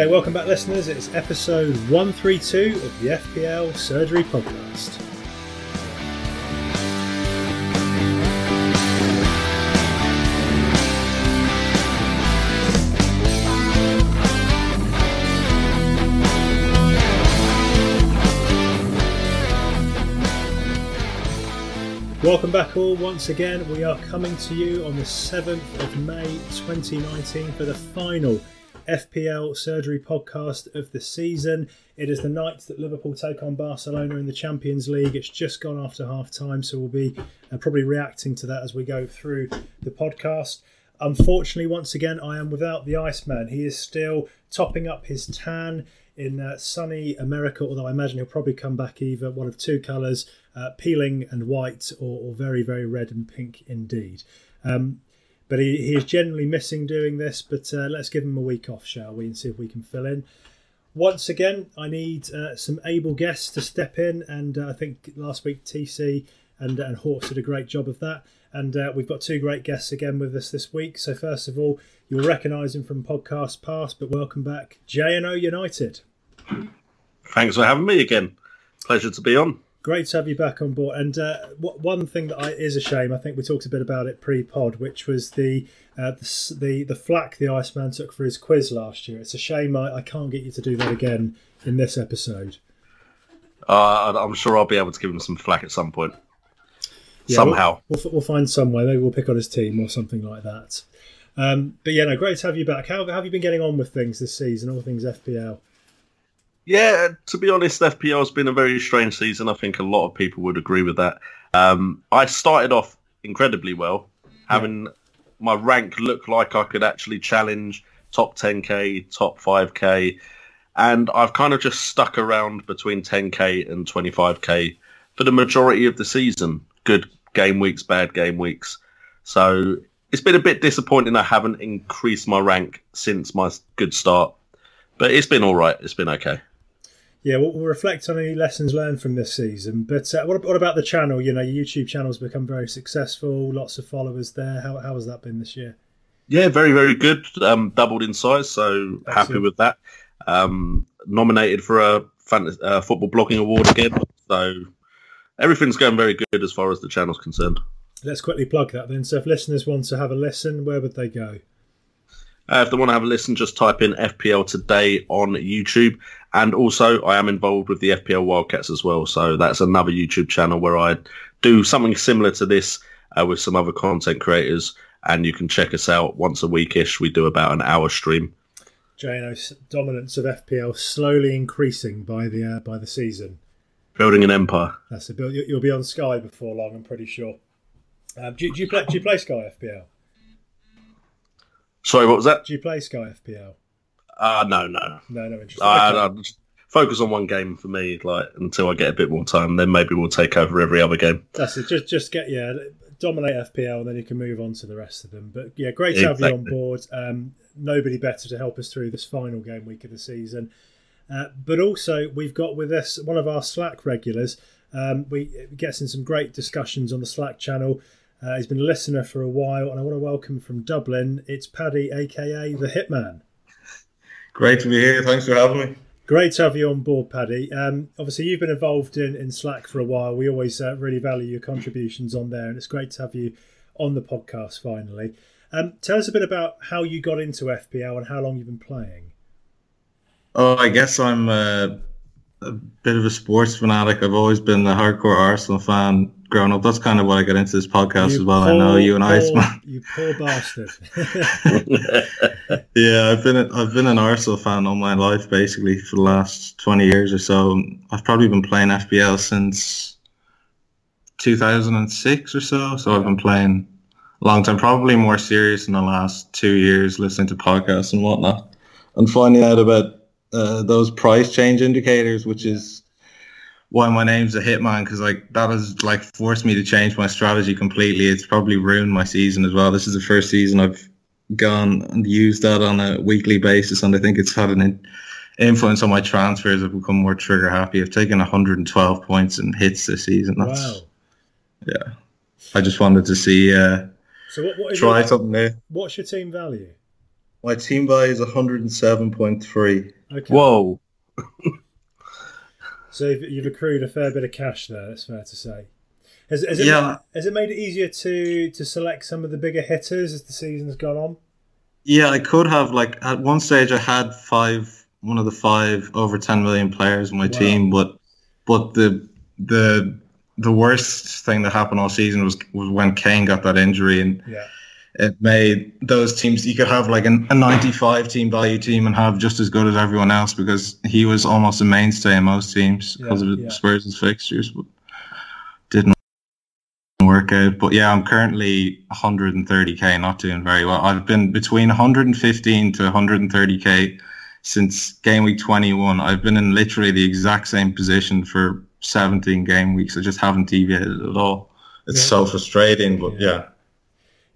Okay, welcome back, listeners. It's episode 132 of the FPL Surgery podcast. Welcome back all. Once again, we are coming to you on the 7th of May 2019 for the final FPL Surgery podcast of the season. It is the night that Liverpool take on Barcelona in the Champions League. It's just gone after half time, so we'll be probably reacting to that as we go through the podcast. Unfortunately, once again, I am without the Iceman. He is still topping up his tan in sunny America, although I imagine he'll probably come back either one of two colours, peeling and white, or very, very red and pink indeed. But he is generally missing doing this, but let's give him a week off, shall we, and see if we can fill in. Once again, I need some able guests to step in, and I think last week TC and Horse did a great job of that. And we've got two great guests again with us this week. So first of all, you'll recognise him from podcasts past, but welcome back, J&O United. Thanks for having me again. Pleasure to be on. Great to have you back on board. And one thing that is a shame, I think we talked a bit about it pre-pod, which was the flack the Iceman took for his quiz last year. It's a shame I can't get you to do that again in this episode. I'm sure I'll be able to give him some flack at some point. Yeah, somehow. We'll find some way. Maybe we'll pick on his team or something like that. But yeah, no, great to have you back. How have you been getting on with things this season, all things FPL? Yeah, to be honest, FPL has been a very strange season. I think a lot of people would agree with that. I started off incredibly well, having my rank look like I could actually challenge top 10k, top 5k, and I've kind of just stuck around between 10k and 25k for the majority of the season. Good game weeks, bad game weeks. So it's been a bit disappointing I haven't increased my rank since my good start, but it's been all right. It's been okay. Yeah, we'll reflect on any lessons learned from this season. But what about the channel? You know, your YouTube channel's become very successful, lots of followers there. How has that been this year? Yeah, very, very good. Doubled in size, so excellent. Happy with that. Nominated for a football blogging award again. So everything's going very good as far as the channel's concerned. Let's quickly plug that then. So if listeners want to have a listen, where would they go? If they want to have a listen, just type in FPL Today on YouTube. And also, I am involved with the FPL Wildcats as well. So that's another YouTube channel where I do something similar to this with some other content creators. And you can check us out once a weekish. We do about an hour stream. J&O's dominance of FPL slowly increasing by the season. Building an empire. That's it. You'll be on Sky before long, I'm pretty sure. Do you play Sky FPL? Sorry, what was that? Do you play Sky FPL? No. No, no interest. Okay. Focus on one game for me, like, until I get a bit more time. Then maybe we'll take over every other game. That's it. Just get, dominate FPL, and then you can move on to the rest of them. But yeah, great to have you on board. Nobody better to help us through this final game week of the season. But also, we've got with us one of our Slack regulars. He gets in some great discussions on the Slack channel. He's been a listener for a while, and I want to welcome from Dublin, it's Paddy, a.k.a. The Hitman. Great to be here. Thanks for having me. Great to have you on board, Paddy. Obviously, you've been involved in Slack for a while. We always really value your contributions on there, and it's great to have you on the podcast finally. Tell us a bit about how you got into FPL and how long you've been playing. Oh, I guess I'm a bit of a sports fanatic. I've always been a hardcore Arsenal fan growing up. That's kind of what I got into this podcast as well. I know you and Iceman. You poor bastard. Yeah, I've been an Arsenal fan all my life, basically, for the last 20 years or so. I've probably been playing FPL since 2006 or so. So I've been playing a long time, probably more serious in the last 2 years, listening to podcasts and whatnot, and finding out about those price change indicators, which is why my name's a Hitman, because that has forced me to change my strategy completely. It's probably ruined my season as well. This is the first season I've gone and used that on a weekly basis, and I think it's had an influence on my transfers. I've become more trigger happy. I've taken 112 points and hits this season. Wow. Yeah, I just wanted to see. So what is try something new. What's your team value? My team buy is 107.3. Okay. Whoa. So you've accrued a fair bit of cash there, it's fair to say. Has it made it easier to select some of the bigger hitters as the season's gone on? Yeah, I could have. Like at one stage, I had one of the five over 10 million players in my team, but the worst thing that happened all season was when Kane got that injury, and it made those teams. You could have like a 95 team value team and have just as good as everyone else because he was almost a mainstay in most teams because of Spurs' fixtures, but didn't work out. But yeah, I'm currently 130k, not doing very well. I've been between 115 to 130k since game week 21. I've been in literally the exact same position for 17 game weeks. I just haven't deviated at all. It's so frustrating, but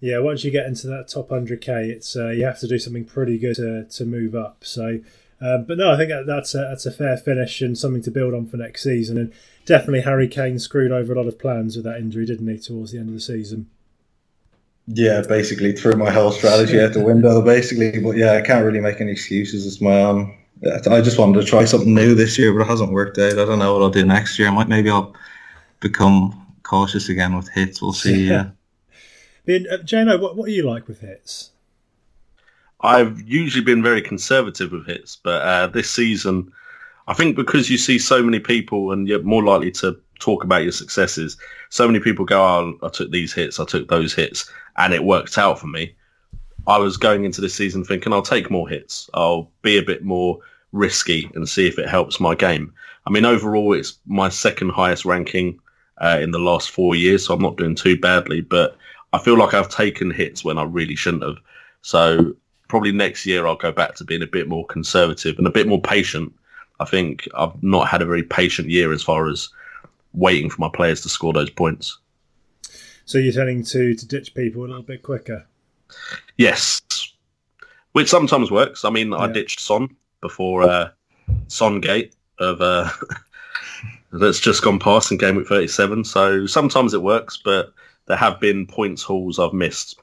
yeah, once you get into that top 100k, it's you have to do something pretty good to move up. So but no, I think that's a fair finish and something to build on for next season. And definitely Harry Kane screwed over a lot of plans with that injury, didn't he, towards the end of the season? Yeah, basically threw my whole strategy out the window, basically. But yeah, I can't really make any excuses. It's my I just wanted to try something new this year, but it hasn't worked out. I don't know what I'll do next year. Maybe I'll become cautious again with hits. We'll see. Yeah. Jano, what are you like with hits? I've usually been very conservative with hits, but this season, I think because you see so many people and you're more likely to talk about your successes, so many people go, oh, I took these hits, I took those hits, and it worked out for me. I was going into this season thinking I'll take more hits. I'll be a bit more risky and see if it helps my game. I mean, overall, it's my second highest ranking in the last 4 years, so I'm not doing too badly, but I feel like I've taken hits when I really shouldn't have. So probably next year I'll go back to being a bit more conservative and a bit more patient. I think I've not had a very patient year as far as waiting for my players to score those points. So you're tending to ditch people a little bit quicker? Yes, which sometimes works. I mean, I ditched Son before Songate of that's just gone past in game week 37. So sometimes it works, but there have been points hauls I've missed.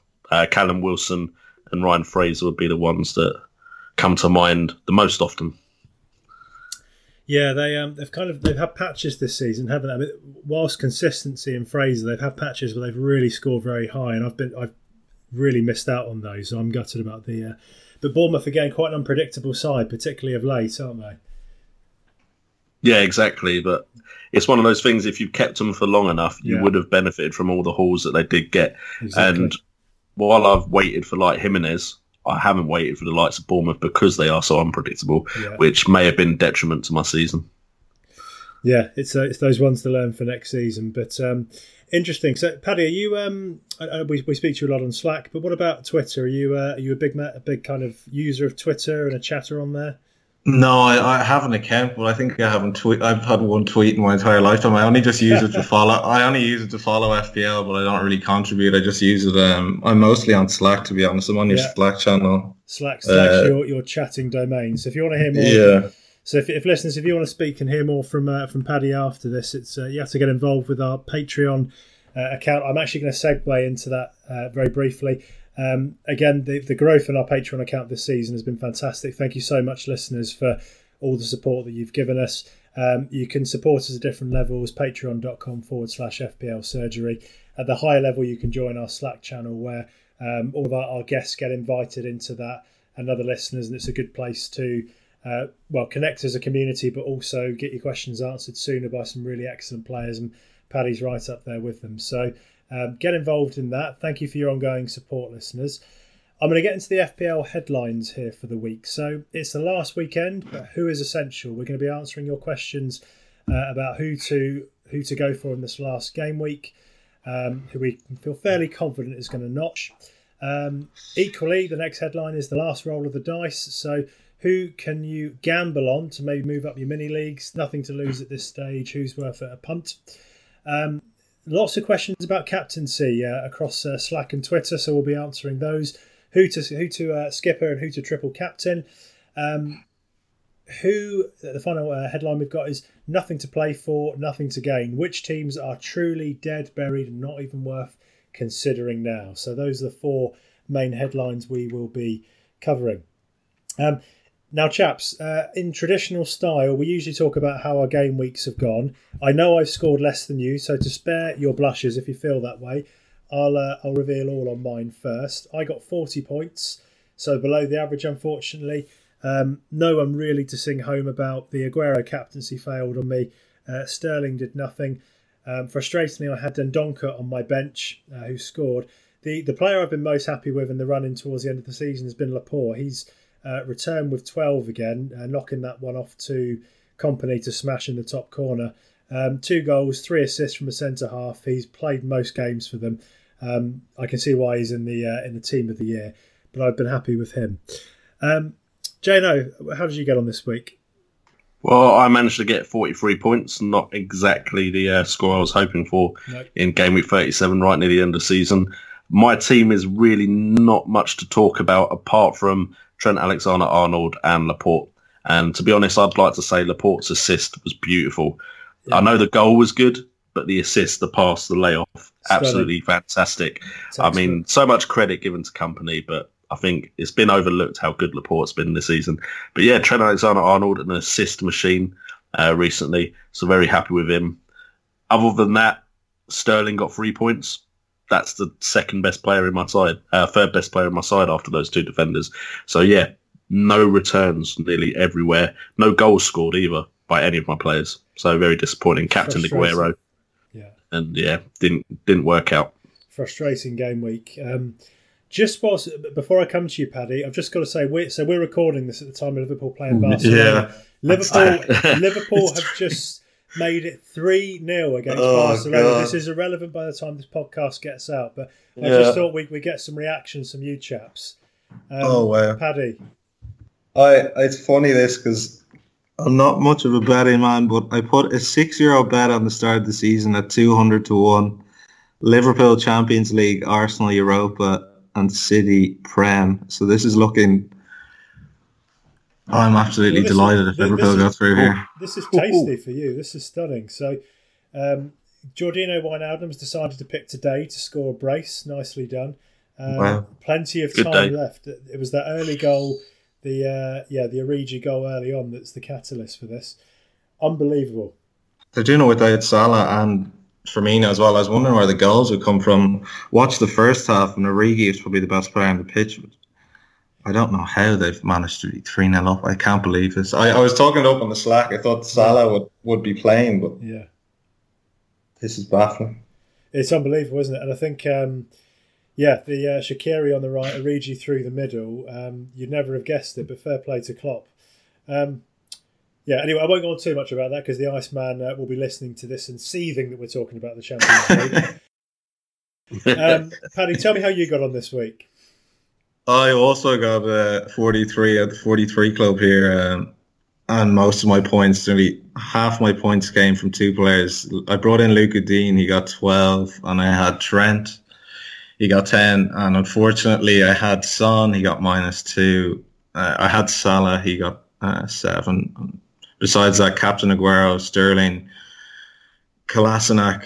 Callum Wilson and Ryan Fraser would be the ones that come to mind the most often. Yeah, they've had patches this season, haven't they? I mean, whilst consistency in Fraser, they've had patches where they've really scored very high, and I've really missed out on those. So I'm gutted about the. But Bournemouth again, quite an unpredictable side, particularly of late, aren't they? Yeah, exactly. But it's one of those things. If you kept them for long enough, you would have benefited from all the hauls that they did get. Exactly. And while I've waited for like Jimenez, I haven't waited for the likes of Bournemouth because they are so unpredictable, which may have been detriment to my season. Yeah, it's those ones to learn for next season. But interesting. So, Paddy, are you? We speak to you a lot on Slack, but what about Twitter? Are you a big kind of user of Twitter and a chatter on there? No, I have an account, but I think I haven't tweet. I've had one tweet in my entire lifetime. I only just use it to follow. I only use it to follow FPL, but I don't really contribute. I just use it. I'm mostly on Slack, to be honest. I'm on your Slack channel. Slack's your chatting domain. So if you want to hear more, so if listeners, if you want to speak and hear more from Paddy after this, it's you have to get involved with our Patreon account. I'm actually going to segue into that very briefly. Again, the growth in our Patreon account this season has been fantastic. Thank you so much, listeners, for all the support that you've given us. You can support us at different levels, patreon.com/FPL Surgery. At the higher level, you can join our Slack channel where all of our guests get invited into that and other listeners, and it's a good place to connect as a community, but also get your questions answered sooner by some really excellent players, and Paddy's right up there with them. So get involved in that. Thank you for your ongoing support, listeners. I'm going to get into the FPL headlines here for the week. So it's the last weekend, but who is essential? We're going to be answering your questions about who to go for in this last game week, who we feel fairly confident is going to notch. Equally, the next headline is the last roll of the dice. So who can you gamble on to maybe move up your mini leagues? Nothing to lose at this stage. Who's worth a punt? Lots of questions about captaincy across Slack and Twitter, so we'll be answering those. Who to skipper and who to triple captain. The final headline we've got is nothing to play for, nothing to gain. Which teams are truly dead, buried, and not even worth considering now? So those are the four main headlines we will be covering. Now, chaps, in traditional style, we usually talk about how our game weeks have gone. I know I've scored less than you, so to spare your blushes, if you feel that way, I'll reveal all on mine first. I got 40 points, so below the average, unfortunately. No one really to sing home about. The Aguero captaincy failed on me. Sterling did nothing. Frustratingly, I had Dendonka on my bench, who scored. The player I've been most happy with in the run-in towards the end of the season has been Laporte. He's returned with 12 again, knocking that one off to Kompany to smash in the top corner. 2 goals, 3 assists from the centre-half. He's played most games for them. I can see why he's in the team of the year, but I've been happy with him. Jano, how did you get on this week? Well, I managed to get 43 points, not exactly the score I was hoping for in game week 37, right near the end of the season. My team is really not much to talk about apart from Trent Alexander-Arnold and Laporte. And to be honest, I'd like to say Laporte's assist was beautiful. Yeah. I know the goal was good, but the assist, the pass, the layoff, absolutely fantastic. I mean, so much credit given to Kompany, but I think it's been overlooked how good Laporte's been this season. But yeah, Trent Alexander-Arnold, an assist machine recently, so very happy with him. Other than that, Sterling got 3 points. That's the second best player in my side, third best player in my side after those two defenders. So yeah, no returns nearly everywhere. No goals scored either by any of my players. So very disappointing. Captain Aguero. Yeah. And yeah, didn't work out. Frustrating game week. Just whilst, before I come to you, Paddy, I've just got to say, we're recording this at the time of Liverpool playing Barcelona. Yeah, Liverpool have just made it 3-0 against Barcelona. God. This is irrelevant by the time this podcast gets out, but I just thought we'd get some reactions from you chaps. Wow. Paddy. It's funny this, because I'm not much of a betting man, but I put a 6-euro bet on the start of the season at 200 to 1. Liverpool Champions League, Arsenal Europa, and City Prem. So this is looking... I'm absolutely delighted if Liverpool go through here. This is tasty for you. This is stunning. So Jorginho Wijnaldum's decided to pick today to score a brace. Nicely done. Wow. Plenty of time left. It was that early goal, the Origi goal early on that's the catalyst for this. Unbelievable. They're doing it with David Salah and Firmino as well. I was wondering where the goals would come from. Watch the first half, and Origi is probably the best player on the pitch. I don't know how they've managed to be 3-0 up. I can't believe this. I was talking it up on the Slack. I thought Salah would be playing, but yeah, this is baffling. It's unbelievable, isn't it? And I think, the Shaqiri on the right, Origi through the middle. You'd never have guessed it, but fair play to Klopp. Anyway, I won't go on too much about that because the Iceman will be listening to this and seething that we're talking about the Champions League. Paddy, tell me how you got on this week. I also got 43 at the 43 club here, and most of my points, nearly half my points, came from two players. I brought in Luca Dean, he got 12, and I had Trent, he got 10, and unfortunately I had Son, he got -2. I had Salah, he got 7. Besides that, Captain Aguero, Sterling, Kolasinac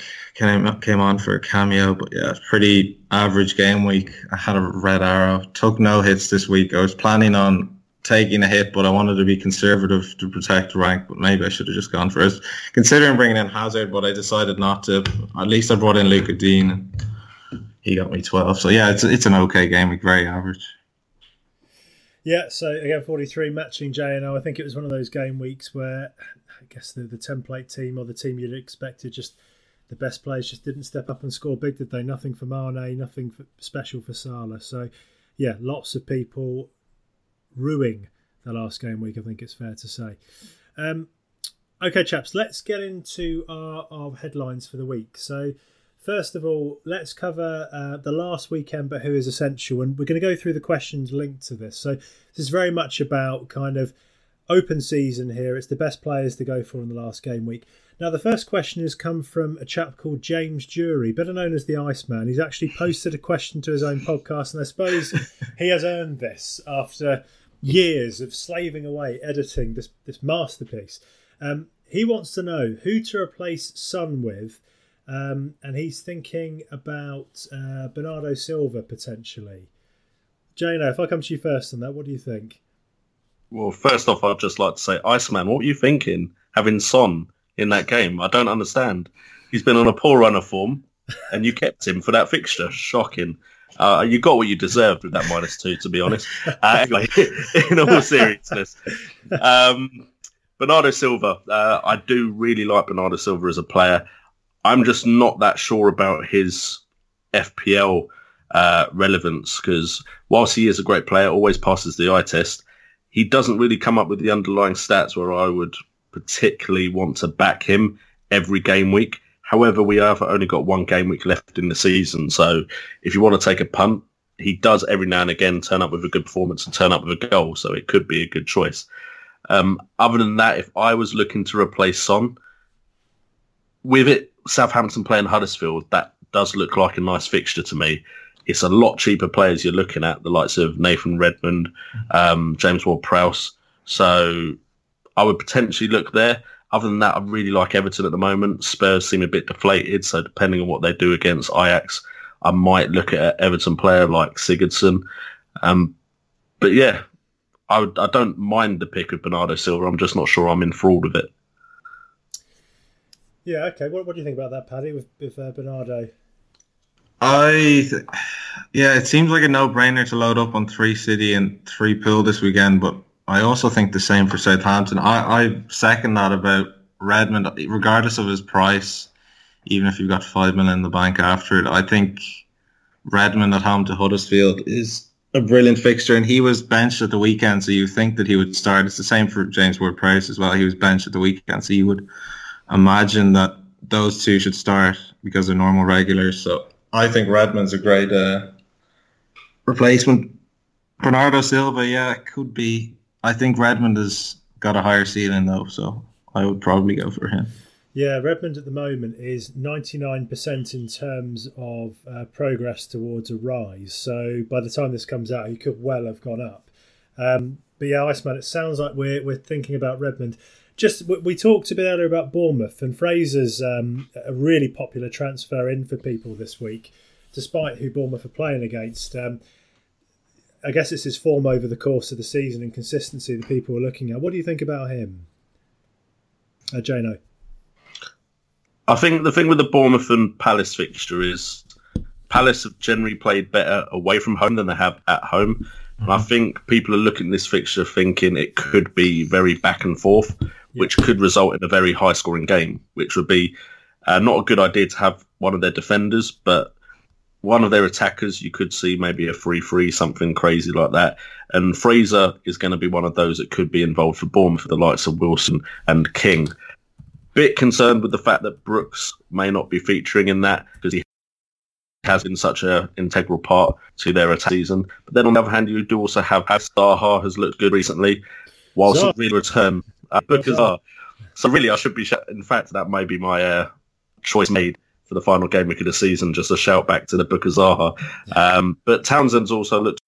came on for a cameo, but yeah, pretty average game week. I had a red arrow, took no hits this week. I was planning on taking a hit, but I wanted to be conservative to protect rank, but maybe I should have just gone for it. Considering bringing in Hazard, but I decided not to. At least I brought in Luca Dean, and he got me 12. So yeah, it's an okay game week, very average. Yeah, so again, 43, matching J&O. I think it was one of those game weeks where I guess the template team or the team you'd expected, just the best players just didn't step up and score big, did they? Nothing for Mane, nothing special for Salah. So, yeah, lots of people ruining the last game week, I think it's fair to say. Okay, chaps, let's get into our headlines for the week. So, first of all, let's cover the last weekend, but who is essential. And we're going to go through the questions linked to this. So this is very much about kind of open season here. It's the best players to go for in the last game week. Now, the first question has come from a chap called James Drury, better known as the Iceman. He's actually posted a question to his own podcast, and I suppose he has earned this after years of slaving away, editing this masterpiece. He wants to know who to replace Son with. And he's thinking about Bernardo Silva potentially. Jano, if I come to you first on that, what do you think? Well, first off, I'd just like to say, Iceman, what were you thinking having Son in that game? I don't understand. He's been on a poor run of form, and you kept him for that fixture. Shocking. You got what you deserved with that -2, to be honest. Anyway, in all seriousness. Bernardo Silva. I do really like Bernardo Silva as a player. I'm just not that sure about his FPL relevance, because whilst he is a great player, always passes the eye test, he doesn't really come up with the underlying stats where I would particularly want to back him every game week. However, we have only got one game week left in the season, so if you want to take a punt, he does every now and again turn up with a good performance and turn up with a goal, so it could be a good choice. Other than that, if I was looking to replace Son, with it Southampton playing Huddersfield, that does look like a nice fixture to me. It's a lot cheaper players you're looking at, the likes of Nathan Redmond, James Ward-Prowse, so I would potentially look there. Other than that, I really like Everton at the moment. Spurs seem a bit deflated, so depending on what they do against Ajax, I might look at an Everton player like Sigurdsson. But yeah, I don't mind the pick of Bernardo Silva. I'm just not sure I'm enthralled with it. Yeah, okay. What do you think about that, Paddy, with Bernardo? Yeah, it seems like a no-brainer to load up on 3 City and 3 Pool this weekend, but I also think the same for Southampton. I second that about Redmond, regardless of his price, even if you've got $5 million in the bank after it. I think Redmond at home to Huddersfield is a brilliant fixture, and he was benched at the weekend, so you think that he would start. It's the same for James Ward-Prowse as well. He was benched at the weekend, so you would imagine that those two should start because they're normal regulars. So I think Redmond's a great replacement. Bernardo Silva, yeah, it could be. I think Redmond has got a higher ceiling, though, so I would probably go for him. Yeah, Redmond at the moment is 99% in terms of progress towards a rise. So by the time this comes out, he could well have gone up. But yeah, Iceman, it sounds like we're thinking about Redmond. Just we talked a bit earlier about Bournemouth, and Fraser's a really popular transfer in for people this week, despite who Bournemouth are playing against. I guess it's his form over the course of the season and consistency that people are looking at. What do you think about him, Jano? I think the thing with the Bournemouth and Palace fixture is Palace have generally played better away from home than they have at home. Mm-hmm. And I think people are looking at this fixture thinking it could be very back and forth, which could result in a very high-scoring game, which would be not a good idea to have one of their defenders, but one of their attackers, you could see maybe a 3-3, something crazy like that. And Fraser is going to be one of those that could be involved for Bournemouth, for the likes of Wilson and King. Bit concerned with the fact that Brooks may not be featuring in that because he has been such an integral part to their attack season. But then on the other hand, you do also have Zaha has looked good recently, whilst a real return. So really, I should be... In fact, that may be my choice made for the final game week of the season, just a shout back to the Booker Zaha. But Townsend's also looked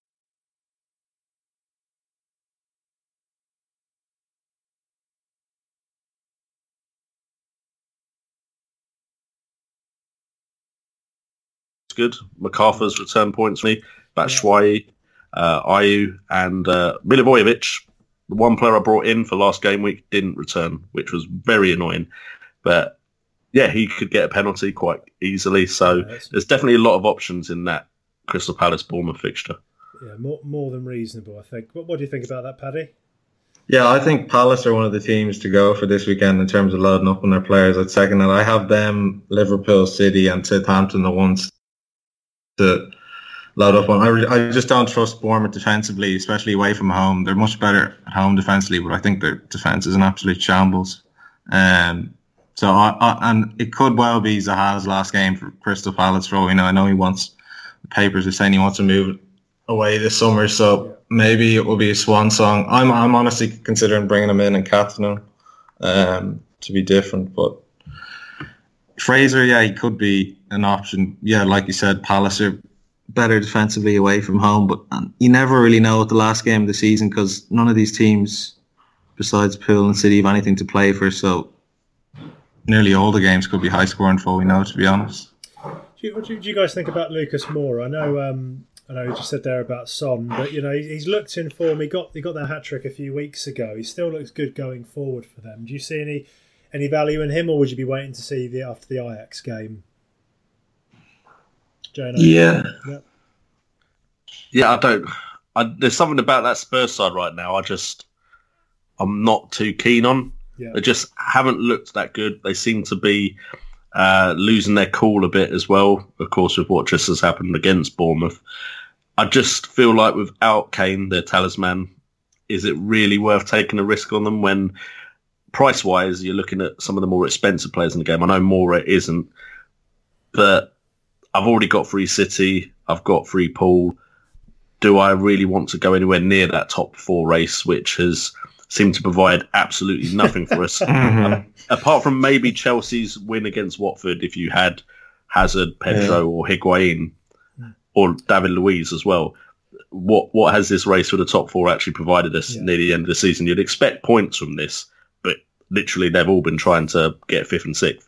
good. MacArthur's return points for me, Batshuayi, Ayew, and Milivojevic, the one player I brought in for last game week, didn't return, which was very annoying. But yeah, he could get a penalty quite easily. So there's definitely a lot of options in that Crystal Palace-Bournemouth fixture. Yeah, more than reasonable, I think. What do you think about that, Paddy? Yeah, I think Palace are one of the teams to go for this weekend in terms of loading up on their players at second. And I have them, Liverpool, City and Southampton the ones to load up on. I just don't trust Bournemouth defensively, especially away from home. They're much better at home defensively, but I think their defence is an absolute shambles. So, and it could well be Zaha's last game for Crystal Palace for all we know. I know he wants, the papers are saying he wants to move away this summer, so maybe it will be a swan song. I'm honestly considering bringing him in and captain him to be different. But Fraser, yeah, he could be an option. Yeah, like you said, Palace are better defensively away from home, but you never really know at the last game of the season because none of these teams, besides Poole and City, have anything to play for, so nearly all the games could be high scoring for all we know, to be honest. What do you guys think about Lucas Moura? I know I know you just said there about Son, but you know he's looked in form. He got that hat trick a few weeks ago. He still looks good going forward for them. Do you see any value in him, or would you be waiting to see after the Ajax game? Yeah. I don't. There's something about that Spurs side right now. I'm not too keen on. Yeah. They just haven't looked that good. They seem to be losing their cool a bit as well, of course, with what just has happened against Bournemouth. I just feel like without Kane, their talisman, is it really worth taking a risk on them when price-wise you're looking at some of the more expensive players in the game? I know Moura isn't, but I've already got free City. I've got free Paul. Do I really want to go anywhere near that top four race, which has seemed to provide absolutely nothing for us? Apart from maybe Chelsea's win against Watford, if you had Hazard, Pedro or Higuain or David Luiz as well. What has this race for the top four actually provided us near the end of the season? You'd expect points from this, but literally they've all been trying to get fifth and sixth.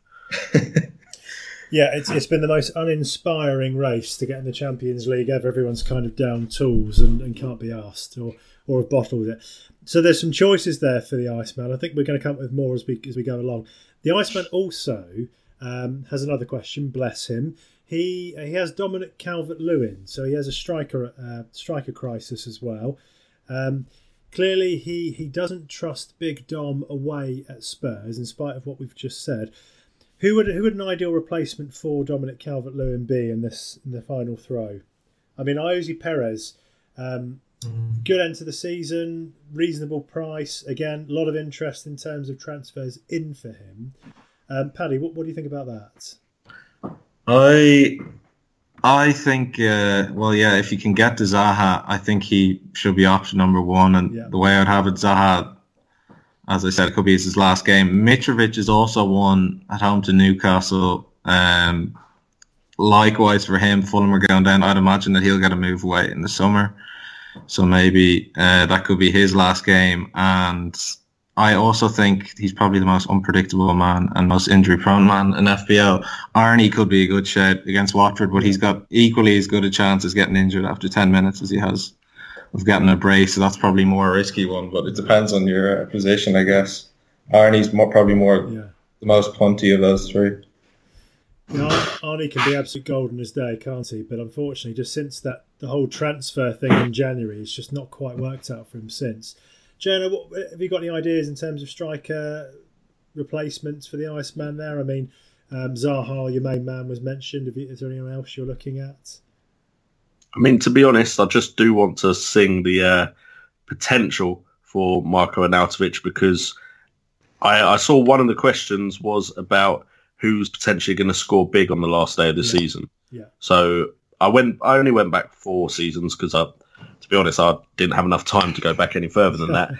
Yeah, it's been the most uninspiring race to get in the Champions League ever. Everyone's kind of down tools and can't be asked or have bottled it. So there's some choices there for the Iceman. I think we're going to come up with more as we go along. The Iceman also has another question, bless him. He has Dominic Calvert-Lewin, so he has a striker crisis as well. Clearly he doesn't trust Big Dom away at Spurs in spite of what we've just said. Who would an ideal replacement for Dominic Calvert-Lewin be in the final throw? I mean, Iosi Perez, good end to the season, reasonable price. Again, a lot of interest in terms of transfers in for him. Paddy, what do you think about that? I think if you can get to Zaha, I think he should be option number one. And the way I'd have it, Zaha, as I said, it could be his last game. Mitrovic is also one at home to Newcastle. Likewise for him, Fulham are going down. I'd imagine that he'll get a move away in the summer. So maybe that could be his last game. And I also think he's probably the most unpredictable man and most injury-prone man in FPL. Arnie could be a good shout against Watford, but he's got equally as good a chance as getting injured after 10 minutes as he has of getting a brace, so that's probably more a risky one, but it depends on your position, I guess. Arnie's probably the most punty of those three. Now, Arnie can be absolute golden as day, can't he? But unfortunately, just since that the whole transfer thing in January, it's just not quite worked out for him since. Jonah, have you got any ideas in terms of striker replacements for the Iceman there? I mean, Zaha, your main man, was mentioned. Is there anyone else you're looking at? I mean, to be honest, I just do want to sing the potential for Marko Arnautovic, because I saw one of the questions was about who's potentially going to score big on the last day of the season. Yeah. So I only went back 4 seasons because, to be honest, I didn't have enough time to go back any further than that.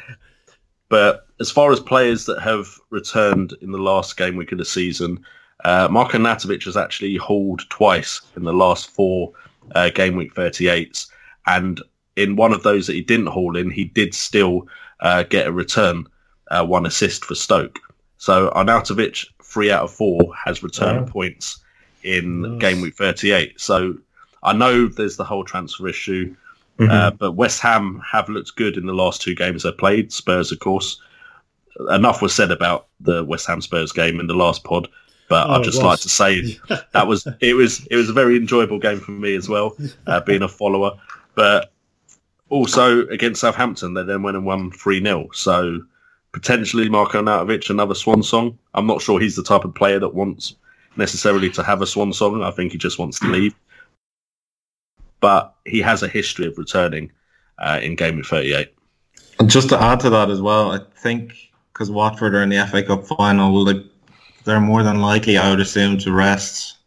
But as far as players that have returned in the last game week of the season, Marko Arnautovic has actually hauled twice in the last 4 game week 38s, and in one of those that he didn't haul in, he did still get a return, 1 assist for Stoke. So Arnautovic, 3 out of 4, has returned points in game week 38. So I know there's the whole transfer issue, but West Ham have looked good in the last 2 games they played. Spurs, of course. Enough was said about the West Ham Spurs game in the last pod. But I'd just like to say that it was a very enjoyable game for me as well, being a follower. But also against Southampton, they then went and won 3-0. So potentially Marko Arnautovic, another swan song. I'm not sure he's the type of player that wants necessarily to have a swan song. I think he just wants to leave. But he has a history of returning in game week 38. And just to add to that as well, I think because Watford are in the FA Cup final, will they? They're more than likely, I would assume, to rest.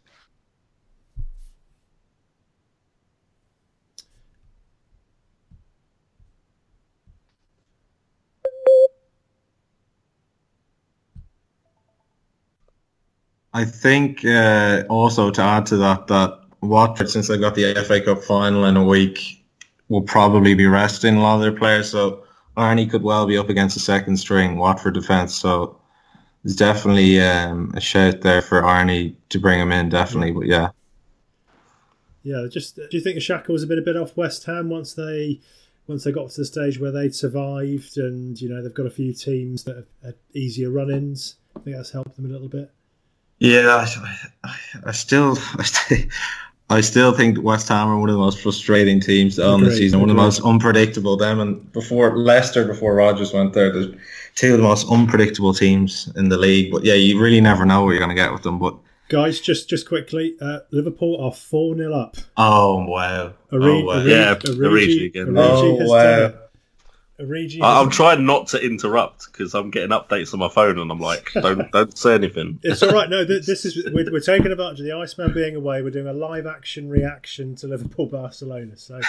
I think also to add to that Watford, since they got the FA Cup final in a week, will probably be resting a lot of their players. So Arnie could well be up against the second string Watford defence. So there's definitely a shout there for Arnie to bring him in, definitely, but yeah. Yeah, just do you think Xhaka was a bit off West Ham once they got to the stage where they'd survived and, you know, they've got a few teams that have had easier run-ins? I think that's helped them a little bit. Yeah, I still think West Ham are one of the most frustrating teams on the season, one of the most unpredictable. Them and before Leicester, before Rodgers went there, there's two of the most unpredictable teams in the league. But yeah, you really never know what you're going to get with them. But guys, just quickly, Liverpool are 4-0 up. Oh wow! Origi again. Oh wow! I'm trying not to interrupt because I'm getting updates on my phone and I'm like, don't say anything. It's all right. No, this is we're taking advantage of the Iceman being away. We're doing a live action reaction to Liverpool Barcelona. So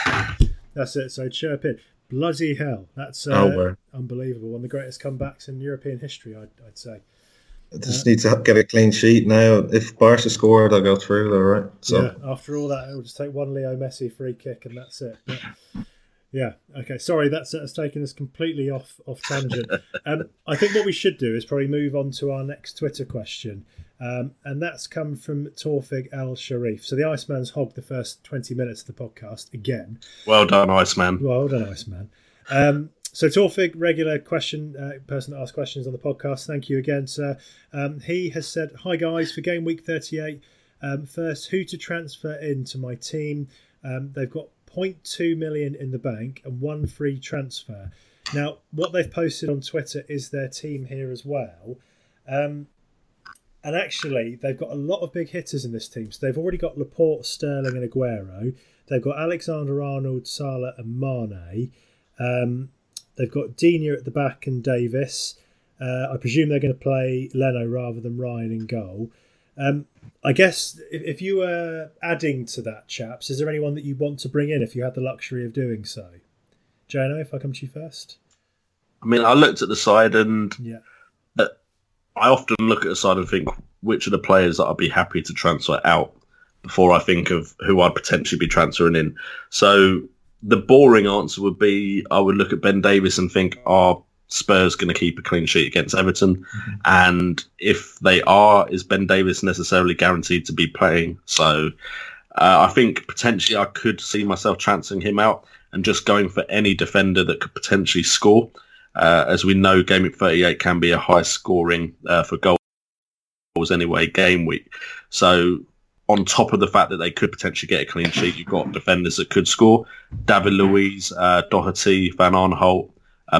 that's it. So chirp in. Bloody hell, that's unbelievable. One of the greatest comebacks in European history, I'd say. I just need to get a clean sheet now. If Barca scored, I'll go through. All right. So yeah, after all that, it'll just take one Leo Messi free kick and that's it. But, yeah. Okay. Sorry, that's taken us completely off tangent. I think what we should do is probably move on to our next Twitter question, and that's come from Torfig Al Sharif. So the Iceman's hogged the first 20 minutes of the podcast again. Well done, Iceman. So Torfig, regular person that asks questions on the podcast. Thank you again, sir. He has said, "Hi guys, for game week 38. First, who to transfer into my team? They've got 0.2 million in the bank and one free transfer." Now, what they've posted on Twitter is their team here as well. And actually, they've got a lot of big hitters in this team. So they've already got Laporte, Sterling and Aguero. They've got Alexander-Arnold, Salah and Mane. They've got Digne at the back and Davis. I presume they're going to play Leno rather than Ryan in goal. I guess if you were adding to that, chaps, is there anyone that you want to bring in if you had the luxury of doing so? Jano, if I come to you first. I mean, I looked at the side and I often look at a side and think, which are the players that I'd be happy to transfer out before I think of who I'd potentially be transferring in. So the boring answer would be I would look at Ben Davies and think, Spurs going to keep a clean sheet against Everton, and if they are, is Ben Davies necessarily guaranteed to be playing? So I think potentially I could see myself transferring him out and just going for any defender that could potentially score. As we know, game week 38 can be a high scoring for goals anyway game week. So on top of the fact that they could potentially get a clean sheet, you've got defenders that could score. David Luiz, Doherty, Van Aanholt,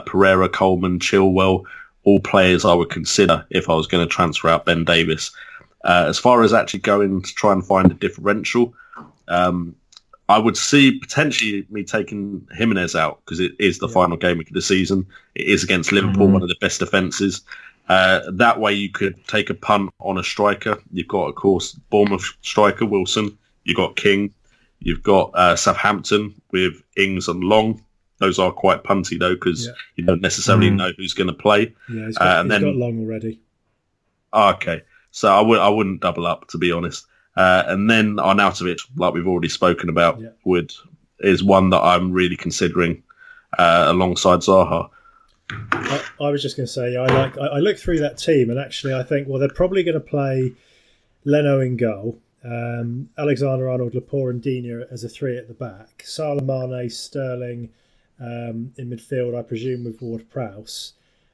Pereira, Coleman, Chilwell, all players I would consider if I was going to transfer out Ben Davies. As far as actually going to try and find a differential, I would see potentially me taking Jimenez out because it is the final game of the season. It is against Liverpool, one of the best defences. That way you could take a punt on a striker. You've got, of course, Bournemouth striker Wilson. You've got King. You've got Southampton with Ings and Long. Those are quite punty, though, because you don't necessarily know who's going to play. Yeah, he's got Long already. Okay. So I wouldn't double up, to be honest. And then Arnautovic, like we've already spoken about, is one that I'm really considering alongside Zaha. I was just going to say, I look through that team and actually I think, well, they're probably going to play Leno in goal. Alexander-Arnold, Laporte and Digne as a three at the back. Salah, Mane, Sterling... in midfield, I presume, with Ward-Prowse,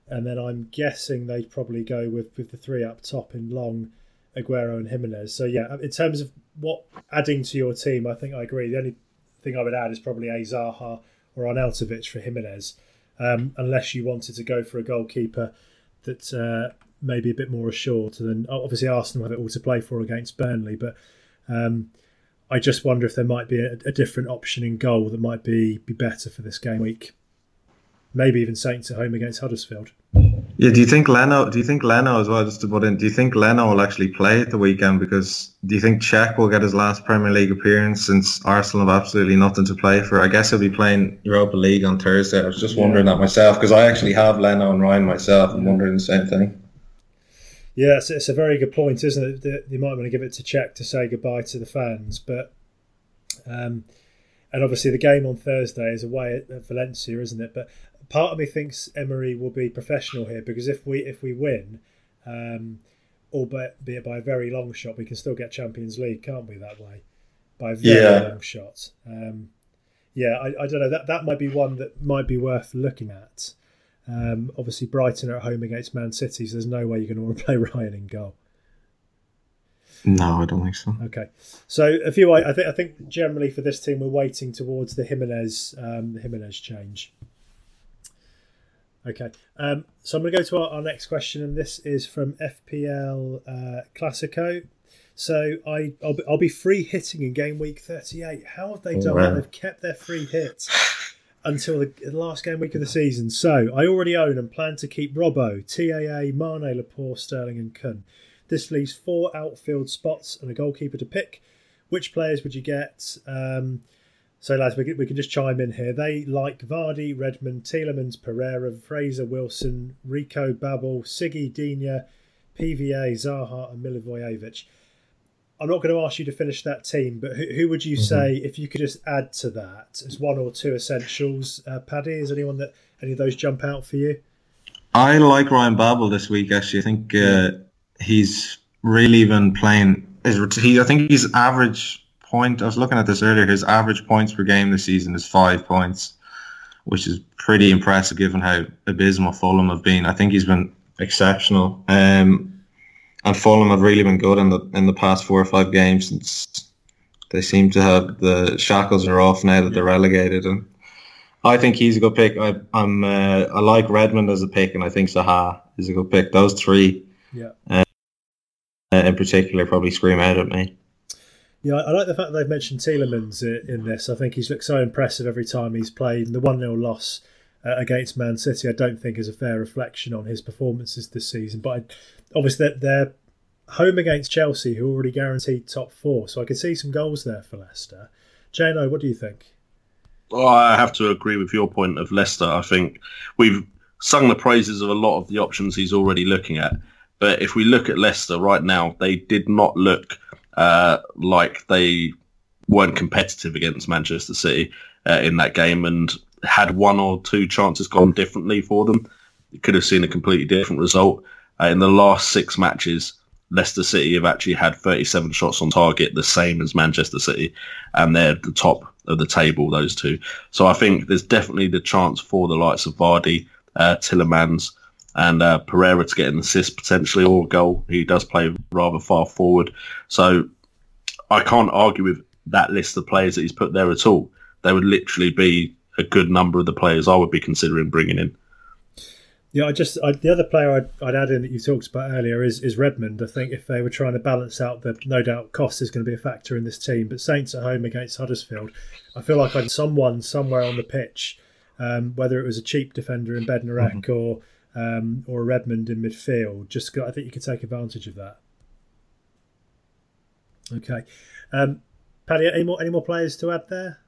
and then I'm guessing they'd probably go with the three up top in Long, Aguero and Jimenez. So yeah, in terms of what adding to your team, I think I agree. The only thing I would add is probably Zaha or Arnautovic for Jimenez, unless you wanted to go for a goalkeeper that may be a bit more assured than... Obviously Arsenal have it all to play for against Burnley, but... I just wonder if there might be a different option in goal that might be better for this game week. Maybe even Saints at home against Huddersfield. Yeah, do you think Leno as well, just to put in, do you think Leno will actually play at the weekend? Because do you think Cech will get his last Premier League appearance since Arsenal have absolutely nothing to play for? I guess he'll be playing Europa League on Thursday. I was just wondering that myself, because I actually have Leno and Ryan myself and wondering the same thing. Yeah, it's a very good point, isn't it? You might want to give it to Cech to say goodbye to the fans. But and obviously the game on Thursday is away at Valencia, isn't it? But part of me thinks Emery will be professional here, because if we win, albeit by a very long shot, we can still get Champions League, can't we, that way? by a very long shot. I don't know. That might be one that might be worth looking at. Obviously, Brighton are at home against Man City, so there's no way you're going to want to play Ryan in goal. No, I don't think so. Okay, so a few. I think generally for this team, we're waiting towards the Jimenez change. Okay, so I'm going to go to our next question, and this is from FPL Classico. So I'll be free hitting in game week 38. How have they done that? They've kept their free hit until the last game week of the season. So I already own and plan to keep Robbo, TAA, Mane, Laporte, Sterling and Kun. This leaves 4 outfield spots and a goalkeeper to pick. Which players would you get? So, lads, we can just chime in here. They like Vardy, Redmond, Tielemans, Pereira, Fraser, Wilson, Rico, Babel, Siggy, Digne, PVA, Zaha and Milivojevic. I'm not going to ask you to finish that team, but who would you say, if you could just add to that, as one or two essentials? Paddy, is anyone that any of those jump out for you? I like Ryan Babel this week, actually. I think he's really been playing. I think his average point, I was looking at this earlier, his average points per game this season is 5 points, which is pretty impressive given how abysmal Fulham have been. I think he's been exceptional. And Fulham have really been good in the past 4 or 5 games, since they seem to have the shackles are off now that they're relegated. And I think he's a good pick. I like Redmond as a pick, and I think Zaha is a good pick. Those three, in particular, probably scream out at me. Yeah, I like the fact that they've mentioned Tielemans in this. I think he's looked so impressive every time he's played. And the 1-0 loss against Man City, I don't think is a fair reflection on his performances this season. But obviously, they're home against Chelsea, who are already guaranteed top 4. So I could see some goals there for Leicester. Jano, what do you think? Well, I have to agree with your point of Leicester. I think we've sung the praises of a lot of the options he's already looking at. But if we look at Leicester right now, they did not look like they weren't competitive against Manchester City in that game. And had 1 or 2 chances gone differently for them, it could have seen a completely different result. In the last 6 matches, Leicester City have actually had 37 shots on target, the same as Manchester City, and they're at the top of the table, those two. So I think there's definitely the chance for the likes of Vardy, Tielemans, and Pereira to get an assist potentially, or a goal. He does play rather far forward. So I can't argue with that list of players that he's put there at all. They would literally be a good number of the players I would be considering bringing in. Yeah, the other player I'd add in that you talked about earlier is Redmond. I think if they were trying to balance out no doubt cost is going to be a factor in this team, but Saints at home against Huddersfield, I feel like I'd someone somewhere on the pitch, whether it was a cheap defender in Bednarek or a Redmond in midfield, I think you could take advantage of that. Okay. Paddy, any more players to add there?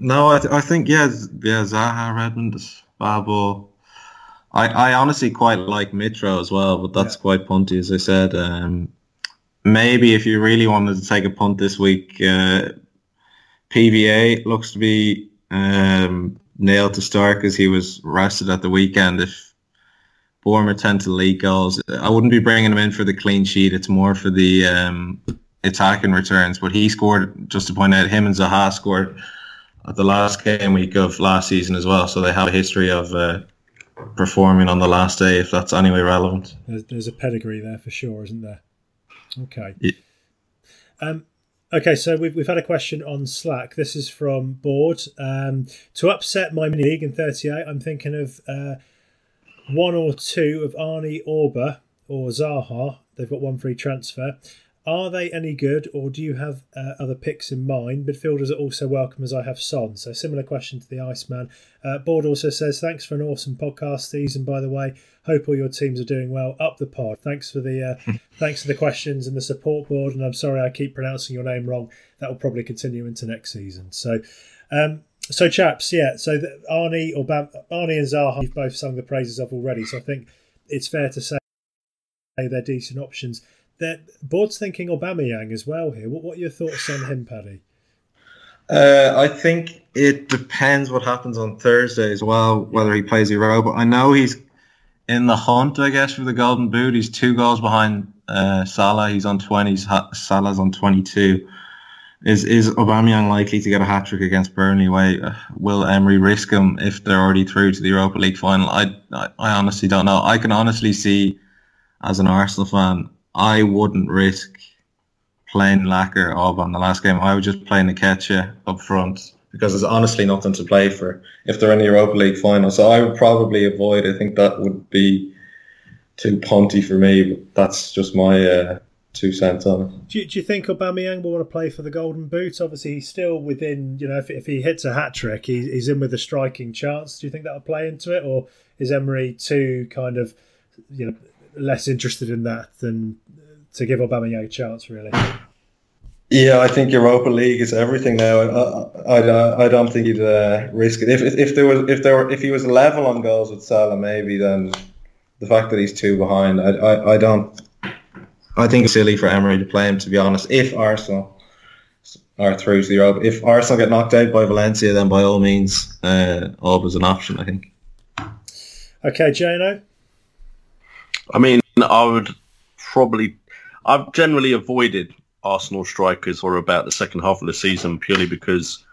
No, I think Zaha, Redmond, Babel. I honestly quite like Mitro as well, but that's quite punty, as I said. Maybe if you really wanted to take a punt this week, PVA looks to be nailed to start because he was rested at the weekend. If Bournemouth tend to leak goals, I wouldn't be bringing him in for the clean sheet. It's more for the attacking returns. But he scored, just to point out, him and Zaha scored at the last game week of last season as well, so they have a history of performing on the last day, if that's any way relevant. There's a pedigree there for sure, isn't there? Okay. Yeah. Okay, so we've had a question on Slack. This is from Board. To upset my mini league in 38, I'm thinking of 1 or 2 of Arnie, Orba or Zaha. They've got one free transfer. Are they any good, or do you have other picks in mind? Midfielders are also welcome, as I have Son. So similar question to the Iceman. Board also says, thanks for an awesome podcast season, by the way. Hope all your teams are doing well. Up the pod. Thanks for the questions and the support, Board. And I'm sorry I keep pronouncing your name wrong. That will probably continue into next season. So chaps, so Arnie and Zaha, you've both sung the praises of already. So I think it's fair to say they're decent options. Board's thinking Aubameyang as well here. What are your thoughts on him, Paddy? I think it depends what happens on Thursday as well, whether he plays Europa. I know he's in the hunt, I guess, for the Golden Boot. He's 2 goals behind Salah, he's on 20. Salah's on 22. Is Aubameyang likely to get a hat-trick against Burnley away? Will Emery risk him if they're already through to the Europa League final? I honestly don't know. I can honestly see, as an Arsenal fan, I wouldn't risk playing Lacazette up on the last game. I would just play Nketiah up front because there's honestly nothing to play for if they're in the Europa League final. So I would probably avoid. I think that would be too punty for me, but that's just my... 2 cents on it. Do you think Aubameyang will want to play for the Golden Boot? Obviously, he's still within, if he hits a hat-trick, he's in with a striking chance. Do you think that'll play into it? Or is Emery too kind of, less interested in that than to give Aubameyang a chance, really? Yeah, I think Europa League is everything now. I don't think he'd risk it. If he was level on goals with Salah, maybe, then the fact that he's two behind, I think it's silly for Emery to play him, to be honest. If Arsenal are through to the Europa, if Arsenal get knocked out by Valencia, then by all means, Alba's an option, I think. Okay, Jano? I mean, I've generally avoided Arsenal strikers or about the second half of the season purely because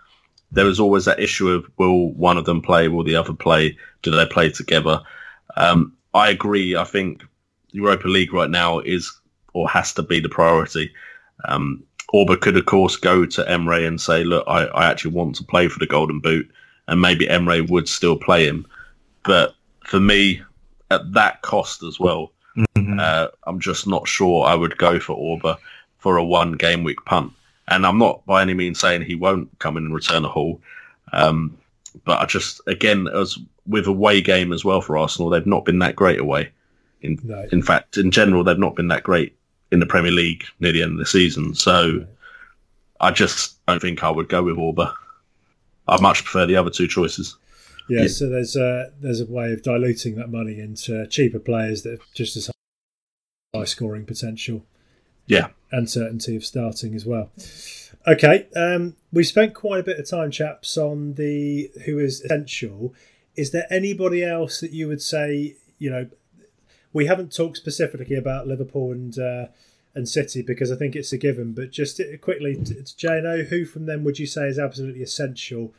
there was always that issue of, will one of them play, will the other play, do they play together? I agree. I think Europa League right now is... or has to be the priority. Orba could, of course, go to Emre and say, look, I actually want to play for the Golden Boot, and maybe Emre would still play him. But for me, at that cost as well, I'm just not sure I would go for Orba for a one-game week punt. And I'm not by any means saying he won't come in and return a haul. But I just, again, as with away game as well for Arsenal, they've not been that great away. In fact, in general, they've not been that great in the Premier League near the end of the season. So I just don't think I would go with Orba. I much prefer the other two choices. Yeah. So there's a way of diluting that money into cheaper players that have just as high scoring potential. Yeah. And certainty of starting as well. Okay. We spent quite a bit of time, chaps, on the who is essential. Is there anybody else that you would say, we haven't talked specifically about Liverpool and City because I think it's a given. But just quickly, Jano, who from them would you say is absolutely essential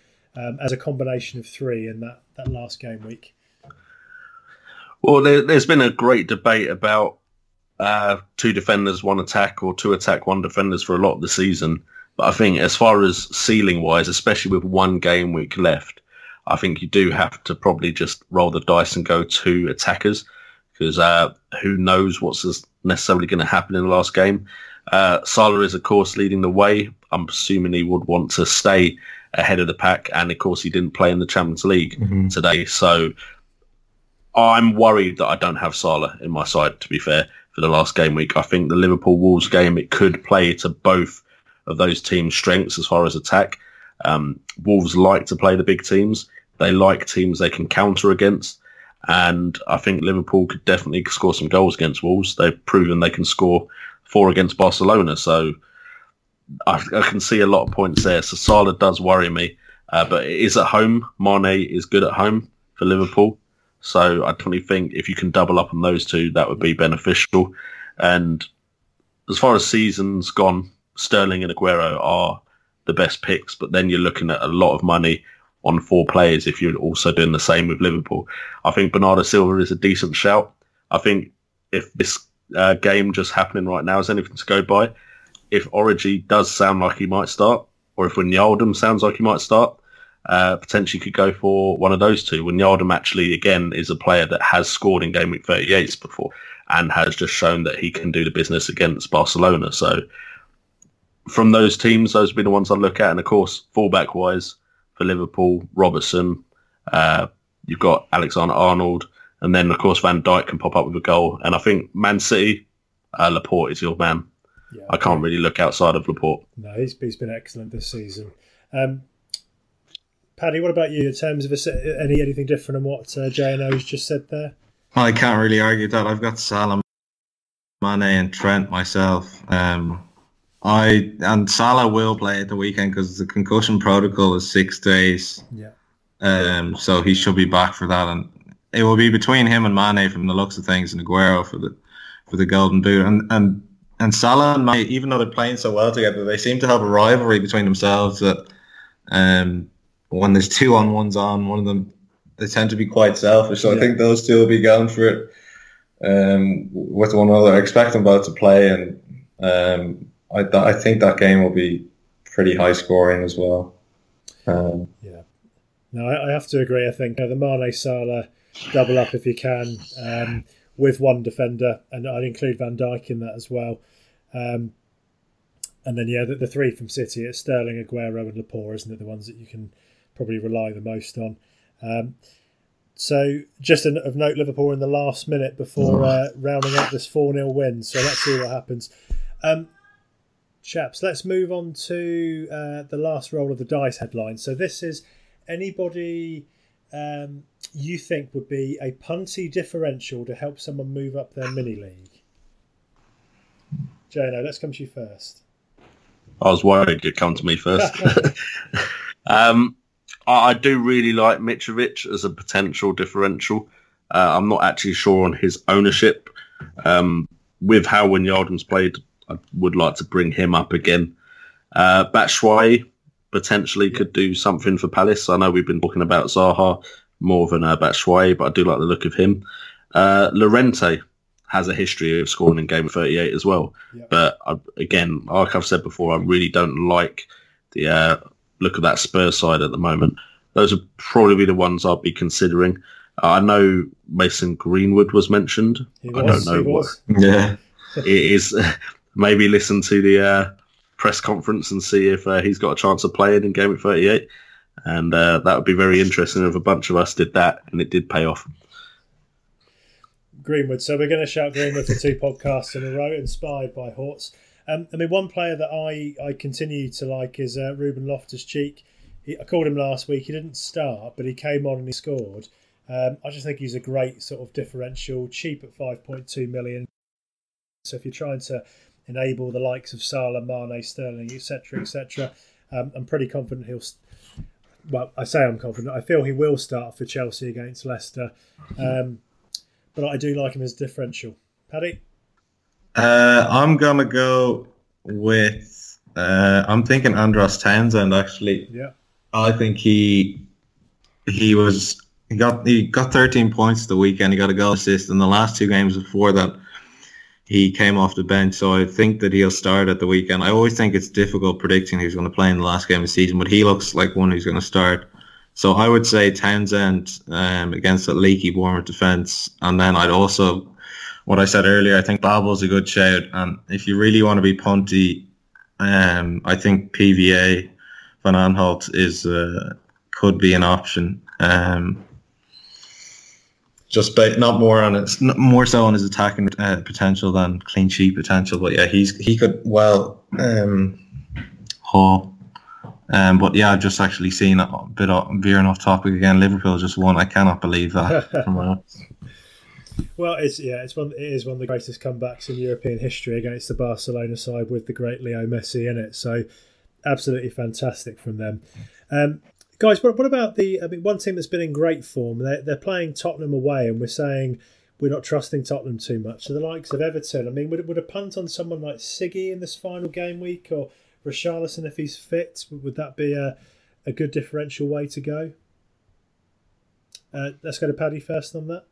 as a combination of three in that last game week? Well, there's been a great debate about two defenders, one attack, or two attack, one defenders for a lot of the season. But I think as far as ceiling-wise, especially with one game week left, I think you do have to probably just roll the dice and go two attackers. Because who knows what's necessarily going to happen in the last game. Salah is, of course, leading the way. I'm assuming he would want to stay ahead of the pack. And, of course, he didn't play in the Champions League today. So I'm worried that I don't have Salah in my side, to be fair, for the last game week. I think the Liverpool-Wolves game, it could play to both of those teams' strengths as far as attack. Wolves like to play the big teams. They like teams they can counter against. And I think Liverpool could definitely score some goals against Wolves. They've proven they can score 4 against Barcelona. So I can see a lot of points there. So Salah does worry me. But it is at home. Mane is good at home for Liverpool. So I definitely think if you can double up on those two, that would be beneficial. And as far as seasons gone, Sterling and Aguero are the best picks. But then you're looking at a lot of money on 4 players if you're also doing the same with Liverpool. I think Bernardo Silva is a decent shout. I think if this game just happening right now is anything to go by, if Origi does sound like he might start, or if Wijnaldum sounds like he might start, potentially could go for one of those two. Wijnaldum actually, again, is a player that has scored in game week 38 before and has just shown that he can do the business against Barcelona. So from those teams, those would be the ones I look at. And of course, fullback-wise, for Liverpool, Robertson, you've got Alexander-Arnold, and then, of course, Van Dijk can pop up with a goal. And I think Man City, Laporte is your man. Yeah, I can't really look outside of Laporte. No, he's been excellent this season. Paddy, what about you in terms of anything different than what J&O's just said there? I can't really argue that. I've got Salah, Mane and Trent myself. And Salah will play at the weekend because the concussion protocol is 6 days. Yeah. So he should be back for that, and it will be between him and Mane from the looks of things, and Aguero for the with the Golden Boot. And Salah and Mane, even though they're playing so well together, they seem to have a rivalry between themselves that when there's two on ones on, one of them, they tend to be quite selfish. So yeah. I think those two will be going for it with one another. I expect them both to play, and I think that game will be pretty high scoring as well. Yeah. No, I have to agree. I think the Mane-Salah double up if you can with one defender, and I'd include Van Dijk in that as well. And then, yeah, the three from City, it's Sterling, Aguero and Laporte, isn't it? The ones that you can probably rely the most on. So just of note, Liverpool in the last minute before rounding up this 4-0 win. So let's see what happens. Chaps, let's move on to the last roll of the dice headline. So this is anybody you think would be a punty differential to help someone move up their mini-league. Jono, let's come to you first. I was worried you'd come to me first. I do really like Mitrovic as a potential differential. I'm not actually sure on his ownership. With how Wijnaldum's played, I would like to bring him up again. Batshuayi potentially could do something for Palace. I know we've been talking about Zaha more than Batshuayi, but I do like the look of him. Llorente has a history of scoring in game 38 as well. Yep. But again, like I've said before, I really don't like the... look at that Spurs side at the moment. Those would probably be the ones I'd be considering. I know Mason Greenwood was mentioned. I don't know what. Yeah, it is. Maybe listen to the press conference and see if he's got a chance of playing in game at 38. And that would be very interesting if a bunch of us did that, and it did pay off. Greenwood. So we're going to shout Greenwood for two podcasts in a row, inspired by Horts. I mean, one player that I continue to like is Ruben Loftus-Cheek. I called him last week. He didn't start, but he came on and he scored. I just think he's a great sort of differential, cheap at 5.2 million. So if you're trying to enable the likes of Salah, Mane, Sterling, etc., I'm pretty confident he'll... Well, I say I'm confident. I feel he will start for Chelsea against Leicester. But I do like him as differential. Paddy? I'm going to go with, I'm thinking Andros Townsend, actually. Yeah. I think he got 13 points the weekend. He got a goal assist in the last two games before that. He came off the bench, so I think that he'll start at the weekend. I always think it's difficult predicting who's going to play in the last game of the season, but he looks like one who's going to start. So I would say Townsend against that leaky Bournemouth defence, and then I'd also... What I said earlier, I think Babel's a good shout. And if you really want to be punty, I think PVA Van Aanholt is could be an option. More so on his attacking potential than clean sheet potential. But yeah, he could well haul. But yeah, I've just actually seen a bit of veering off topic again. Liverpool just won. I cannot believe that. Well, it is one of the greatest comebacks in European history against the Barcelona side with the great Leo Messi in it. So, absolutely fantastic from them, guys. What about one team that's been in great form? They're playing Tottenham away, and we're saying we're not trusting Tottenham too much. So the likes of Everton. I mean, would a punt on someone like Siggy in this final game week, or Richarlison if he's fit? Would that be a good differential way to go? Let's go to Paddy first on that.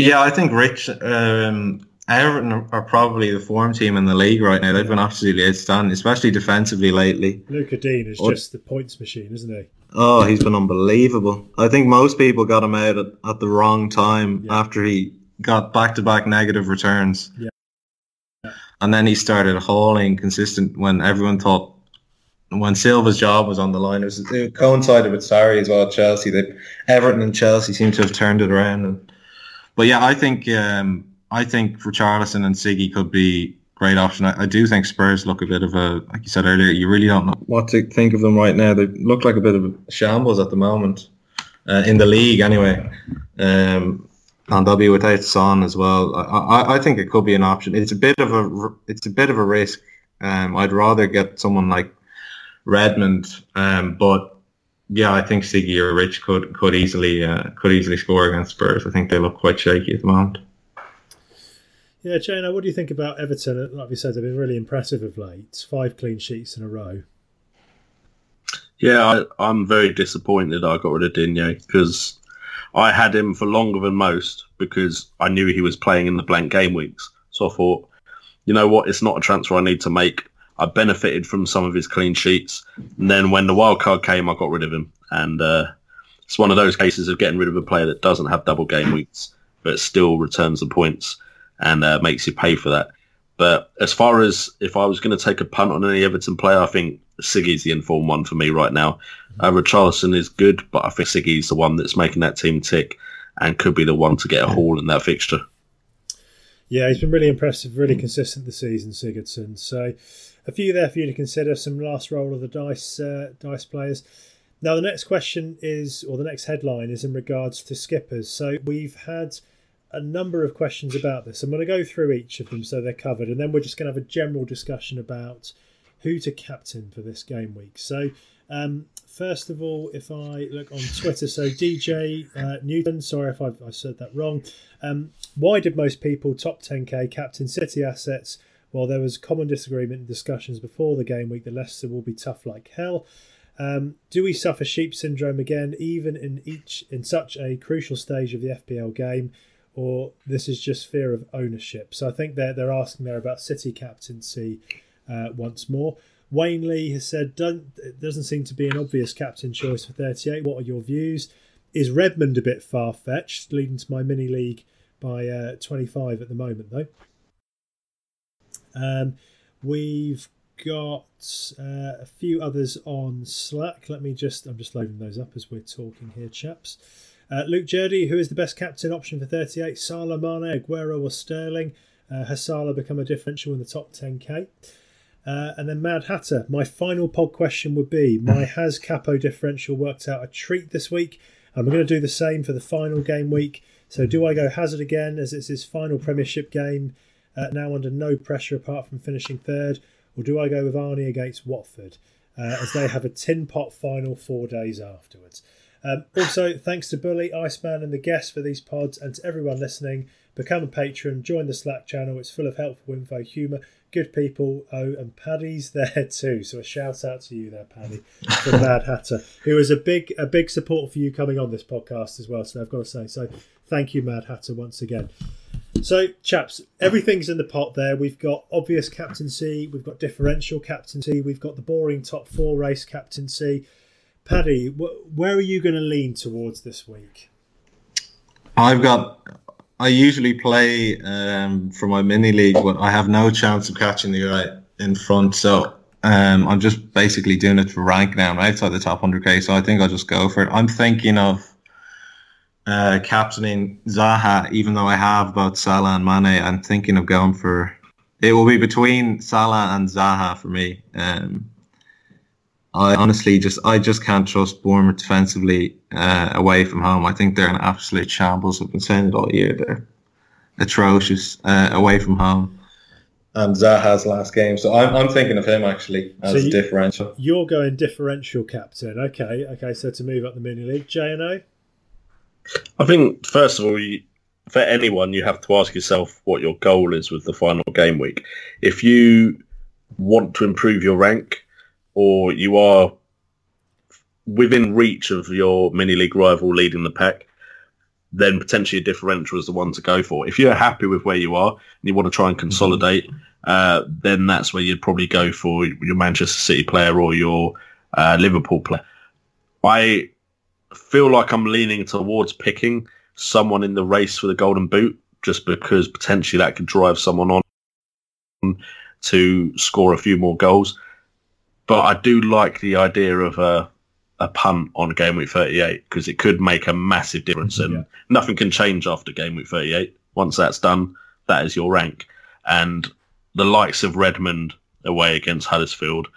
Yeah, I think Everton are probably the form team in the league right now. They've been absolutely outstanding, especially defensively lately. Luca Dean is just the points machine, isn't he? Oh, he's been unbelievable. I think most people got him out at the wrong time after he got back-to-back negative returns. Yeah. And then he started hauling consistent when everyone thought, when Silva's job was on the line. It coincided with Sarri as well, Chelsea. Everton and Chelsea seem to have turned it around and... But yeah, I think Richarlison and Siggy could be a great option. I do think Spurs look a bit of a, like you said earlier, you really don't know what to think of them right now. They look like a bit of a shambles at the moment, in the league anyway. And they'll be without Son as well. I think it could be an option. It's a bit of a risk. I'd rather get someone like Redmond, but. Yeah, I think Siggy or Rich could easily score against Spurs. I think they look quite shaky at the moment. Yeah, Jana, what do you think about Everton? Like we said, they've been really impressive of late. 5 clean sheets in a row. Yeah, I'm very disappointed I got rid of Digne because I had him for longer than most because I knew he was playing in the blank game weeks. So I thought, you know what, it's not a transfer I need to make. I benefited from some of his clean sheets. And then when the wild card came, I got rid of him. And it's one of those cases of getting rid of a player that doesn't have double game weeks but still returns the points and makes you pay for that. But as far as if I was going to take a punt on any Everton player, I think Siggy's the informed one for me right now. Richarlison is good, but I think Siggy's the one that's making that team tick and could be the one to get a haul in that fixture. Yeah, he's been really impressive, really consistent this season, Sigurdsson. So a few there for you to consider, some last roll of the dice players. Now the next question is, or the next headline is in regards to skippers. So we've had a number of questions about this. I'm going to go through each of them so they're covered, and then we're just going to have a general discussion about who to captain for this game week. So first of all, if I look on Twitter, so DJ Newton, sorry if I said that wrong. Why did most people top 10k captain City assets? Well, there was common disagreement and discussions before the game week that Leicester will be tough like hell. Do we suffer sheep syndrome again, even in such a crucial stage of the FPL game, or this is just fear of ownership? So I think they're asking there about City captaincy once more. Wayne Lee has said, it doesn't seem to be an obvious captain choice for 38. What are your views? Is Redmond a bit far-fetched, leading to my mini-league by 25 at the moment, though? We've got a few others on Slack. I'm just loading those up as we're talking here, chaps. Luke Jurdy, who is the best captain option for 38? Salah, Mane, Aguero or Sterling? Has Salah become a differential in the top 10k? And then Mad Hatter, my final pod question would be, my Has Capo differential worked out a treat this week? I'm going to do the same for the final game week. So do I go Hazard again as it's his final Premiership game? Now under no pressure apart from finishing third, or do I go with Arnie against Watford as they have a tin pot final 4 days afterwards? Also, thanks to Bully, Iceman and the guests for these pods, and to everyone listening, become a patron, join the Slack channel. It's full of helpful info, humour, good people. Oh, and Paddy's there too, so a shout out to you there, Paddy, the Mad Hatter, who is a big support for you coming on this podcast as well. So I've got to say, so thank you, Mad Hatter, once again. So, chaps, everything's in the pot there. We've got obvious captaincy, we've got differential captaincy, we've got the boring top 4 race captaincy. Paddy, where are you going to lean towards this week? I usually play for my mini league, but I have no chance of catching the guy in front. So I'm just basically doing it for rank now. I'm outside the top 100k, so I think I'll just go for it. I'm thinking of captaining Zaha, even though I have both Salah and Mane. I'm thinking of going for... It will be between Salah and Zaha for me. I honestly just can't trust Bournemouth defensively away from home. I think they're an absolute shambles. I've been saying it all year. They're atrocious away from home. And Zaha's last game. So I'm thinking of him, actually, as a differential. You're going differential captain. Okay. So to move up the mini-league, J&O? I think, first of all, for anyone, you have to ask yourself what your goal is with the final game week. If you want to improve your rank, or you are within reach of your mini-league rival leading the pack, then potentially a differential is the one to go for. If you're happy with where you are and you want to try and consolidate, then that's where you'd probably go for your Manchester City player or your Liverpool player. I feel like I'm leaning towards picking someone in the race for the Golden Boot, just because potentially that could drive someone on to score a few more goals. But I do like the idea of a punt on game week 38, because it could make a massive difference, and nothing can change after game week 38. Once that's done, that is your rank. And the likes of Redmond away against Huddersfield,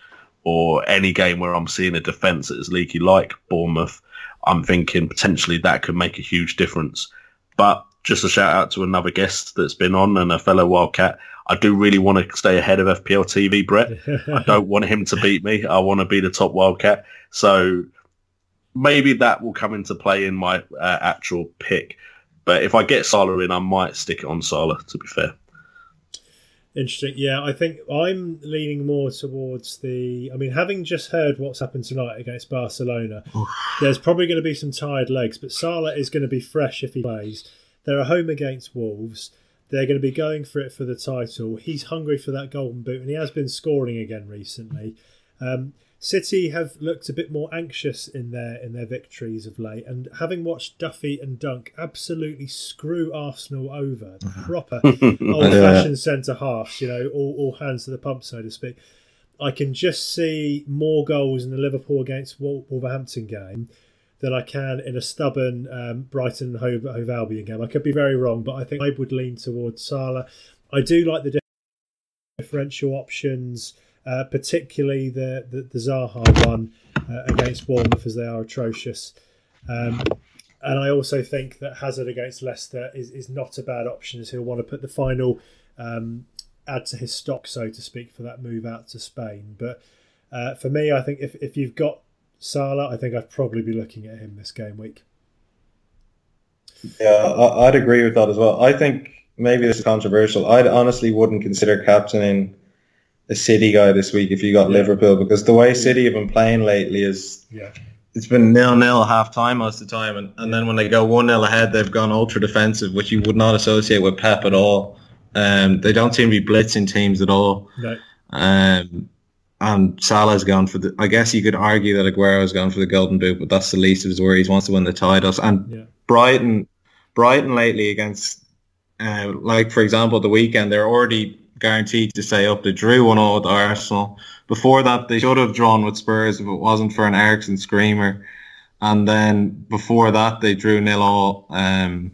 or any game where I'm seeing a defence that is leaky like Bournemouth, I'm thinking potentially that could make a huge difference. But just a shout out to another guest that's been on and a fellow Wildcat. I do really want to stay ahead of FPL TV, Brett. I don't want him to beat me. I want to be the top Wildcat. So maybe that will come into play in my actual pick. But if I get Salah in, I might stick it on Salah, to be fair. Interesting. Yeah, I think I'm leaning more towards the... I mean, having just heard what's happened tonight against Barcelona, there's probably going to be some tired legs, but Salah is going to be fresh if he plays. They're at home against Wolves. They're going to be going for it for the title. He's hungry for that Golden Boot, and he has been scoring again recently. City have looked a bit more anxious in their victories of late, and having watched Duffy and Dunk absolutely screw Arsenal over, proper old-fashioned centre-halves, you know, all hands to the pump, so to speak, I can just see more goals in the Liverpool against Wolverhampton game than I can in a stubborn Brighton Hove Albion game. I could be very wrong, but I think I would lean towards Salah. I do like the differential options, particularly the Zaha one against Bournemouth, as they are atrocious. And I also think that Hazard against Leicester is not a bad option, as he'll want to put the final add to his stock, so to speak, for that move out to Spain. But for me, I think if you've got Salah, I think I'd probably be looking at him this game week. Yeah, I'd agree with that as well. I think maybe this is controversial. I honestly wouldn't consider captaining a City guy this week if you got Liverpool, because the way City have been playing lately is it's been 0-0 half-time most of the time, and then when they go 1-0 ahead, they've gone ultra-defensive, which you would not associate with Pep at all. They don't seem to be blitzing teams at all. No. And Salah's gone for the... I guess you could argue that Aguero's gone for the Golden Boot, but that's the least of his worries. He wants to win the titles. And Brighton lately against... for example, the weekend, they're already guaranteed to stay up. They drew 1-0 with Arsenal. Before that, they should have drawn with Spurs if it wasn't for an Eriksen screamer. And then before that, they drew 0-0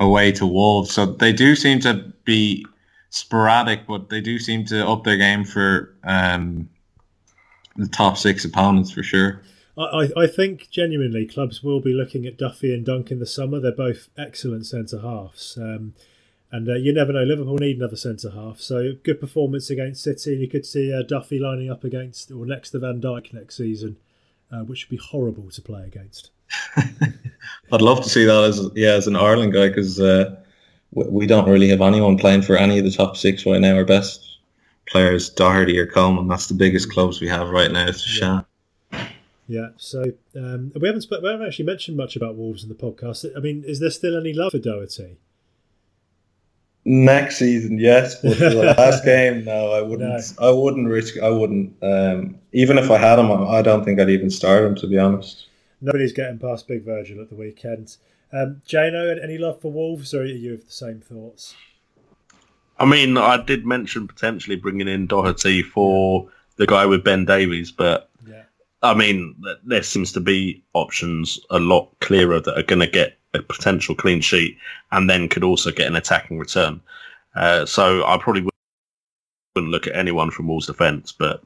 away to Wolves. So they do seem to be... sporadic, but they do seem to up their game for the top six opponents for sure. I think genuinely clubs will be looking at Duffy and Dunk in the summer. They're both excellent centre halves, and you never know. Liverpool need another centre half, so good performance against City. You could see Duffy lining up against or next to Van Dijk next season, which would be horrible to play against. I'd love to see that as an Ireland guy, because. We don't really have anyone playing for any of the top six right now. Our best players, Doherty or Coleman. That's the biggest clubs we have right now. It's a shame. Yeah. So we haven't actually mentioned much about Wolves in the podcast. I mean, is there still any love for Doherty? Next season, yes. But for the last game, no. I wouldn't. No. I wouldn't risk. Even if I had him, I don't think I'd even start him, to be honest. Nobody's getting past Big Virgil at the weekend. Jano, any love for Wolves, or are you of the same thoughts? I mean, I did mention potentially bringing in Doherty for the guy with Ben Davies, but I mean, there seems to be options a lot clearer that are going to get a potential clean sheet and then could also get an attacking return. So I probably wouldn't look at anyone from Wolves' defence, but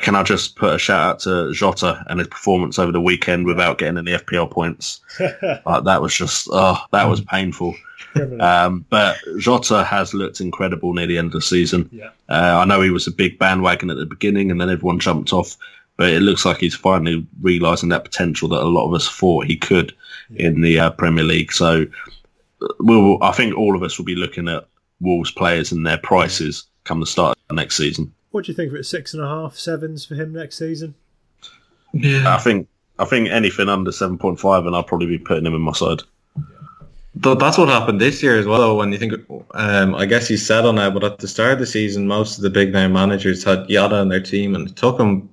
can I just put a shout-out to Jota and his performance over the weekend without getting any FPL points? That was just... Oh, that was painful. But Jota has looked incredible near the end of the season. Yeah. I know he was a big bandwagon at the beginning and then everyone jumped off, but it looks like he's finally realising that potential that a lot of us thought he could in the Premier League. So I think all of us will be looking at Wolves players and their prices come the start of next season. What do you think of it? 6.5, 7s for him next season? Yeah, I think anything under 7.5, and I'll probably be putting him in my side. That's what happened this year as well. When you think, I guess he's settled now, but at the start of the season, most of the big name managers had Yada on their team, and it took him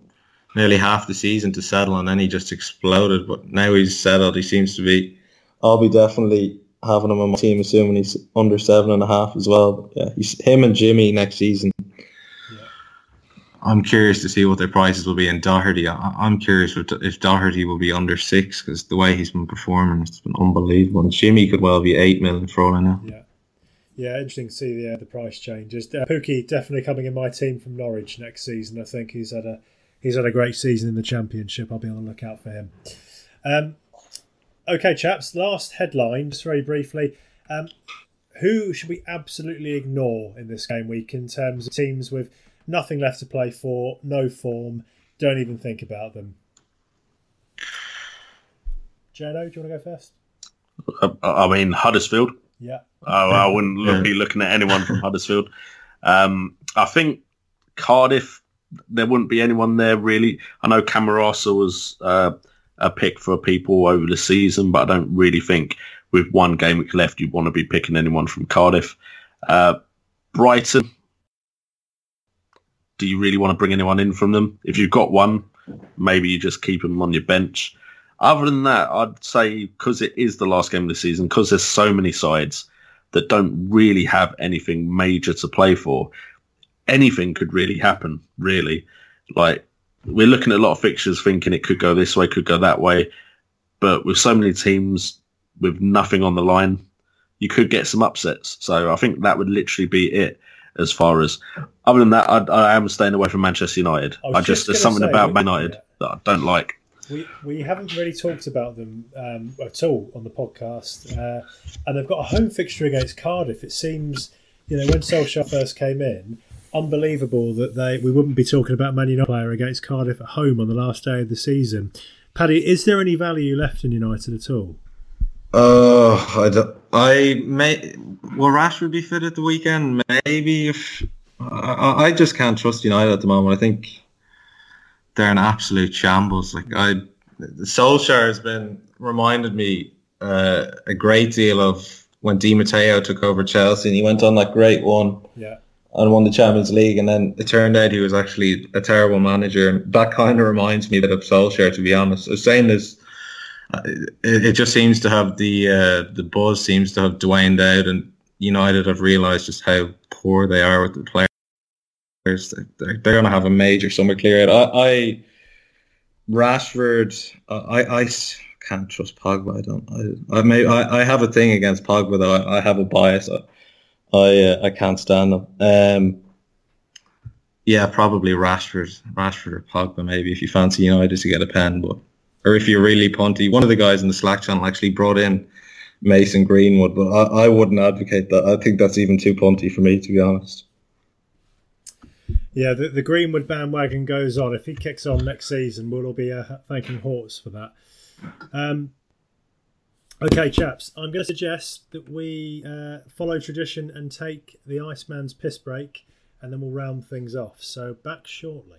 nearly half the season to settle, and then he just exploded. But now he's settled. He seems to be. I'll be definitely having him on my team, assuming he's under 7.5 as well. But yeah, him and Jimmy next season. I'm curious to see what their prices will be in Doherty. I'm curious if Doherty will be under 6, because the way he's been performing, it's been unbelievable. And Jimmy could well be 8 million for all I know. Yeah, interesting to see the price changes. Pookie definitely coming in my team from Norwich next season. I think he's had a great season in the Championship. I'll be on the lookout for him. Okay, chaps. Last headline, just very briefly. Who should we absolutely ignore in this game week in terms of teams with nothing left to play for, no form, don't even think about them? Jano, do you want to go first? I mean, Huddersfield. Yeah. I wouldn't be looking at anyone from Huddersfield. I think Cardiff, there wouldn't be anyone there really. I know Camarasa was a pick for people over the season, but I don't really think with one game week left you'd want to be picking anyone from Cardiff. Brighton, do you really want to bring anyone in from them? If you've got one, maybe you just keep them on your bench. Other than that, I'd say because it is the last game of the season, because there's so many sides that don't really have anything major to play for, anything could really happen, really. Like, we're looking at a lot of fixtures thinking it could go this way, could go that way. But with so many teams with nothing on the line, you could get some upsets. So I think that would literally be it. As far as other than that, I am staying away from Manchester United. I just there's something about Man United that I don't like. We haven't really talked about them at all on the podcast, and they've got a home fixture against Cardiff. It seems, you know, when Solskjaer first came in, unbelievable that we wouldn't be talking about Man United player against Cardiff at home on the last day of the season. Paddy, is there any value left in United at all? Will Rashford be fit at the weekend? Maybe. I just can't trust United at the moment. I think they're an absolute shambles. Solskjaer has reminded me a great deal of when Di Matteo took over Chelsea, and he went on that great one, and won the Champions League, and then it turned out he was actually a terrible manager. That kind of reminds me a bit of Solskjaer, to be honest. I was saying this. It just seems to have the buzz seems to have waned out, and United have realised just how poor they are with the players. They're going to have a major summer clear out. Rashford, I can't trust Pogba. I have a thing against Pogba though. I have a bias. I can't stand them. Probably Rashford or Pogba maybe if you fancy United to get a pen, but. Or if you're really punty, one of the guys in the Slack channel actually brought in Mason Greenwood, but I wouldn't advocate that. I think that's even too punty for me, to be honest. Yeah, the Greenwood bandwagon goes on. If he kicks on next season, we'll all be thanking Hawks for that. Okay, chaps, I'm going to suggest that we follow tradition and take the Iceman's piss break, and then we'll round things off. So back shortly.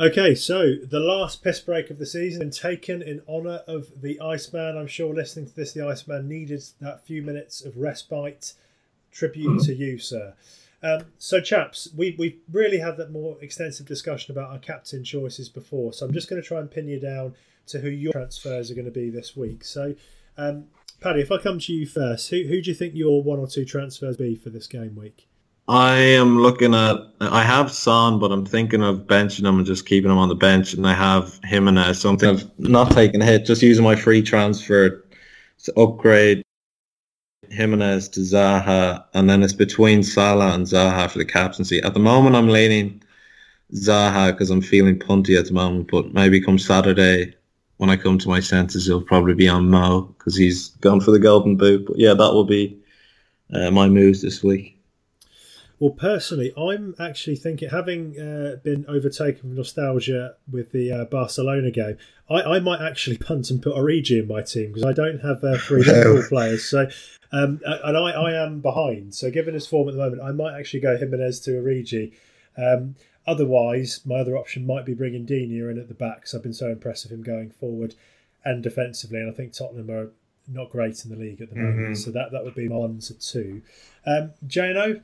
Okay, so the last piss break of the season and taken in honour of the Iceman. I'm sure listening to this, the Iceman needed that few minutes of respite. Tribute to you, sir. So, chaps, we've really had that more extensive discussion about our captain choices before, so I'm just going to try and pin you down to who your transfers are going to be this week. So, Paddy, if I come to you first, who do you think your one or two transfers be for this game week? I have Son, but I'm thinking of benching him and just keeping him on the bench, and I have Jimenez, so I'm thinking of not taking a hit, just using my free transfer to upgrade Jimenez to Zaha, and then it's between Salah and Zaha for the captaincy. At the moment, I'm leaning Zaha because I'm feeling punty at the moment, but maybe come Saturday, when I come to my senses, he'll probably be on Mo because he's gone for the Golden Boot. But yeah, that will be my moves this week. Well, personally, I'm actually thinking, having been overtaken with nostalgia with the Barcelona game, I might actually punt and put Origi in my team because I don't have three Liverpool players. So, and I am behind. So given his form at the moment, I might actually go Jimenez to Origi. Otherwise, my other option might be bringing Dinia in at the back because I've been so impressed with him going forward and defensively. And I think Tottenham are not great in the league at the moment. Mm-hmm. So that would be my 1 to 2. Jano?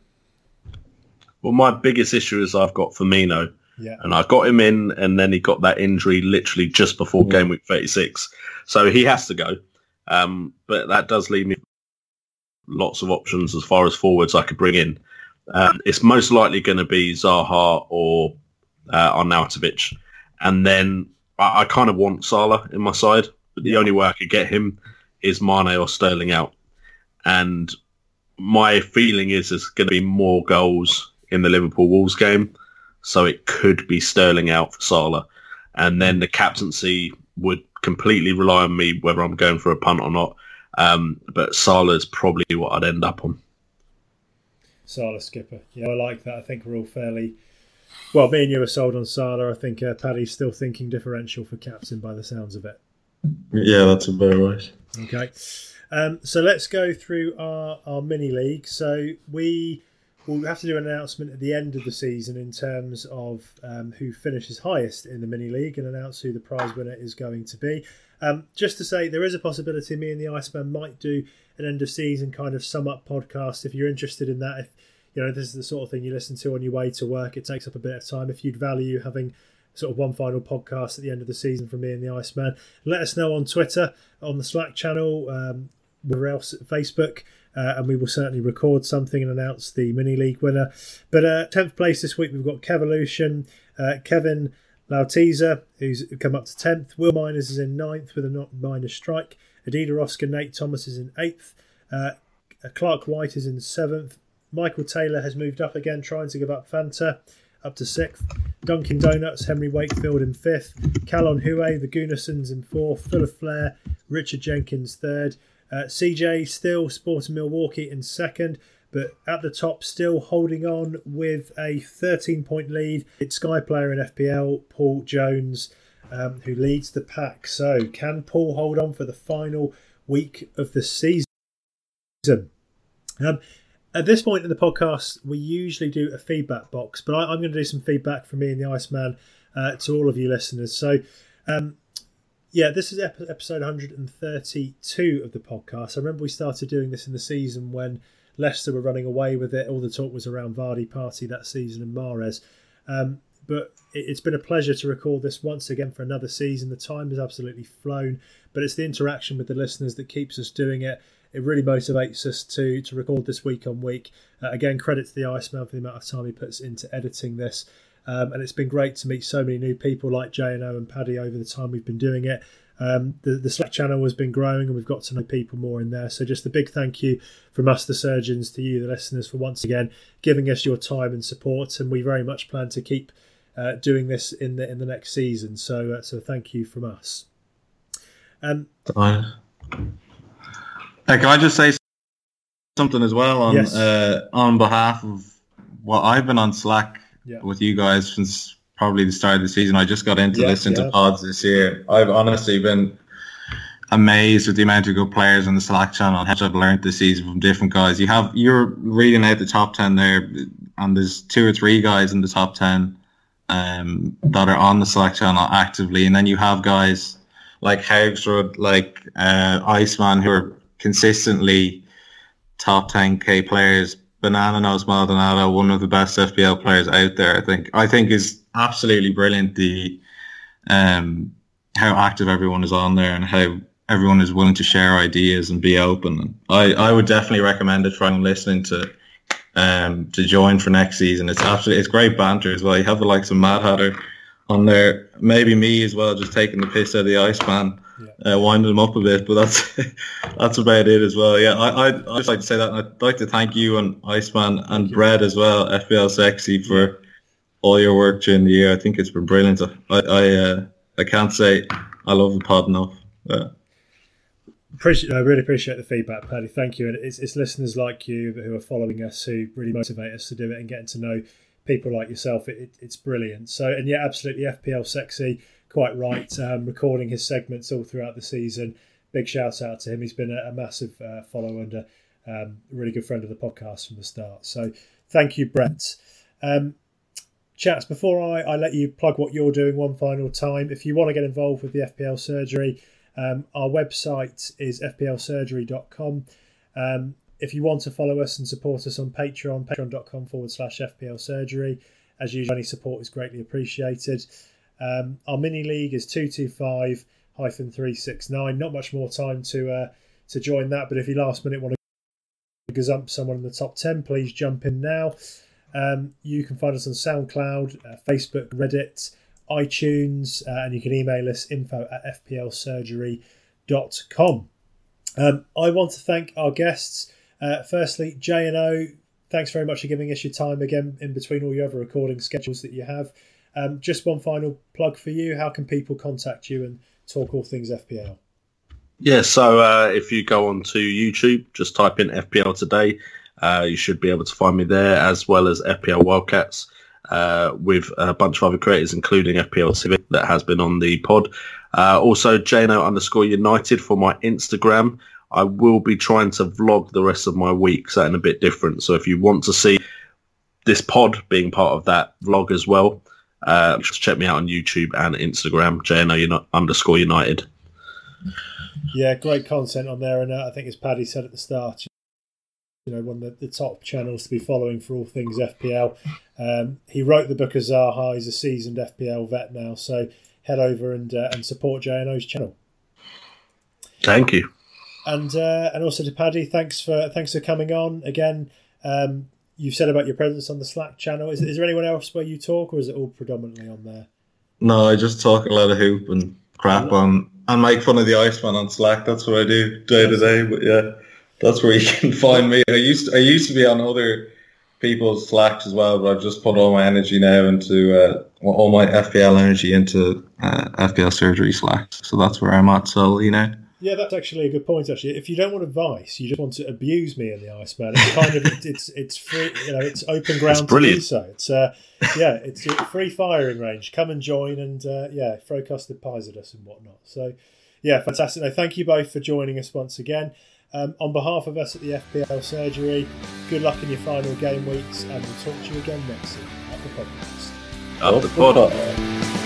Well, my biggest issue is I've got Firmino, and I got him in, and then he got that injury literally just before game week 36, so he has to go. But that does leave me lots of options as far as forwards I could bring in. It's most likely going to be Zaha or Arnautovic, and then I kind of want Salah in my side, but the only way I could get him is Mane or Sterling out, and my feeling is there's going to be more goals in the Liverpool Wolves game, so it could be Sterling out for Salah. and then the captaincy would completely rely on me whether I'm going for a punt or not. But Salah's probably what I'd end up on. Salah skipper. Yeah, I like that. I think we're all fairly... Well, me and you are sold on Salah. I think Paddy's still thinking differential for captain by the sounds of it. Yeah, that's about right. Okay. So let's go through our mini league. So we'll have to do an announcement at the end of the season in terms of who finishes highest in the mini league and announce who the prize winner is going to be. Just to say, there is a possibility me and the Iceman might do an end of season kind of sum up podcast if you're interested in that. If you know this is the sort of thing you listen to on your way to work, it takes up a bit of time. If you'd value having sort of one final podcast at the end of the season from me and the Iceman, let us know on Twitter, on the Slack channel, where else, Facebook, and we will certainly record something and announce the mini league winner. But 10th place this week we've got Kevolution, Kevin Lautiza, who's come up to 10th. Will Miners is in 9th with a not minor strike. Adida Oscar, Nate Thomas is in 8th. Clark White is in 7th. Michael Taylor has moved up again, trying to give up Fanta, up to 6th. Dunkin' Donuts, Henry Wakefield in 5th. Callon Huey, the Goonersons in 4th. Full of Flair, Richard Jenkins 3rd. CJ still Sporting Milwaukee in 2nd, but at the top still holding on with a 13-point lead. It's Sky player in FPL, Paul Jones, who leads the pack. So can Paul hold on for the final week of the season? At this point in the podcast, we usually do a feedback box, but I'm going to do some feedback from me and the Iceman to all of you listeners. So, yeah, this is episode 132 of the podcast. I remember we started doing this in the season when Leicester were running away with it. All the talk was around Vardy, Party that season, and Mahrez. But it's been a pleasure to record this once again for another season. The time has absolutely flown, but it's the interaction with the listeners that keeps us doing it. It really motivates us to record this week on week. Again, credit to the Iceman for the amount of time he puts into editing this. And it's been great to meet so many new people like J&O and Paddy over the time we've been doing it. The Slack channel has been growing and we've got to know people more in there. So just a big thank you from us, the surgeons, to you, the listeners, for once again giving us your time and support. And we very much plan to keep doing this in the next season. So thank you from us. Hey, can I just say something as well on behalf of what I've been on Slack with you guys since probably the start of the season. I just got into listening to pods this year. I've honestly been amazed with the amount of good players on the Slack channel and how much I've learned this season from different guys. You're reading out the top 10 there, and there's 2 or 3 guys in the top 10 that are on the Slack channel actively, and then you have guys like Hougsrud, like Iceman, who are consistently top 10k players. Banana Nose Maldonado, one of the best FPL players out there, I think is absolutely brilliant, the how active everyone is on there and how everyone is willing to share ideas and be open. And I would definitely recommend it for anyone listening to join for next season. It's great banter as well. You have the likes of Mad Hatter on there, maybe me as well, just taking the piss out of the Iceman, winding them up a bit, but that's about it as well. Yeah, I'd just like to say that, and I'd like to thank you and Iceman and Brad as well, FPL Sexy, for all your work during the year. I think it's been brilliant. I can't say I love the pod enough. Yeah. I really appreciate the feedback, Paddy. Thank you. And it's listeners like you who are following us who really motivate us to do it, and getting to know people like yourself, it's brilliant. So, and yeah, absolutely, FPL Sexy, quite right, recording his segments all throughout the season. Big shout out to him. He's been a massive follower and a really good friend of the podcast from the start. So thank you, Brett. Chats, before I let you plug what you're doing one final time, if you want to get involved with the FPL Surgery, our website is fplsurgery.com. If you want to follow us and support us on Patreon, patreon.com/FPL Surgery. As usual, any support is greatly appreciated. Our mini league is 225-369. Not much more time to join that, but if you last minute want to gazump someone in the top 10, please jump in now. You can find us on SoundCloud, Facebook, Reddit, iTunes, and you can email us info@fplsurgery.com. I want to thank our guests. Firstly, J&O, thanks very much for giving us your time again in between all your other recording schedules that you have. Just one final plug for you. How can people contact you and talk all things FPL? Yeah, so if you go on to YouTube, just type in FPL Today. You should be able to find me there, as well as FPL Wildcats, with a bunch of other creators, including FPL Civic, that has been on the pod. Also, Jano_United for my Instagram. I will be trying to vlog the rest of my week, something a bit different. So if you want to see this pod being part of that vlog as well, just check me out on YouTube and Instagram, Jano_United. Yeah, great content on there. And I think, as Paddy said at the start, one of the top channels to be following for all things FPL. He wrote the book of Zaha. He's a seasoned FPL vet now. So head over and support Jano's channel. Thank you. And also to Paddy, thanks for coming on again. You've said about your presence on the Slack channel. Is there anyone else where you talk, or is it all predominantly on there? No, I just talk a lot of hoop and crap on and make fun of the Iceman on Slack. That's what I do day to day. But yeah, that's where you can find me. I used to be on other people's Slacks as well, but I've just put all my energy now into all my FPL energy into FPL Surgery Slack. So that's where I'm at solely now. Yeah, that's actually a good point. Actually, if you don't want advice, you just want to abuse me and the Iceman. It's kind of it's free, it's open ground to do so. It's it's a free firing range. Come and join, and throw custard pies at us and whatnot. So, yeah, fantastic. No, thank you both for joining us once again. On behalf of us at the FPL Surgery, good luck in your final game weeks, and we'll talk to you again next week at the podcast. Up the pod.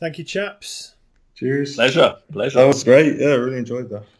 Thank you, chaps. Cheers. Pleasure. That was great. Yeah, I really enjoyed that.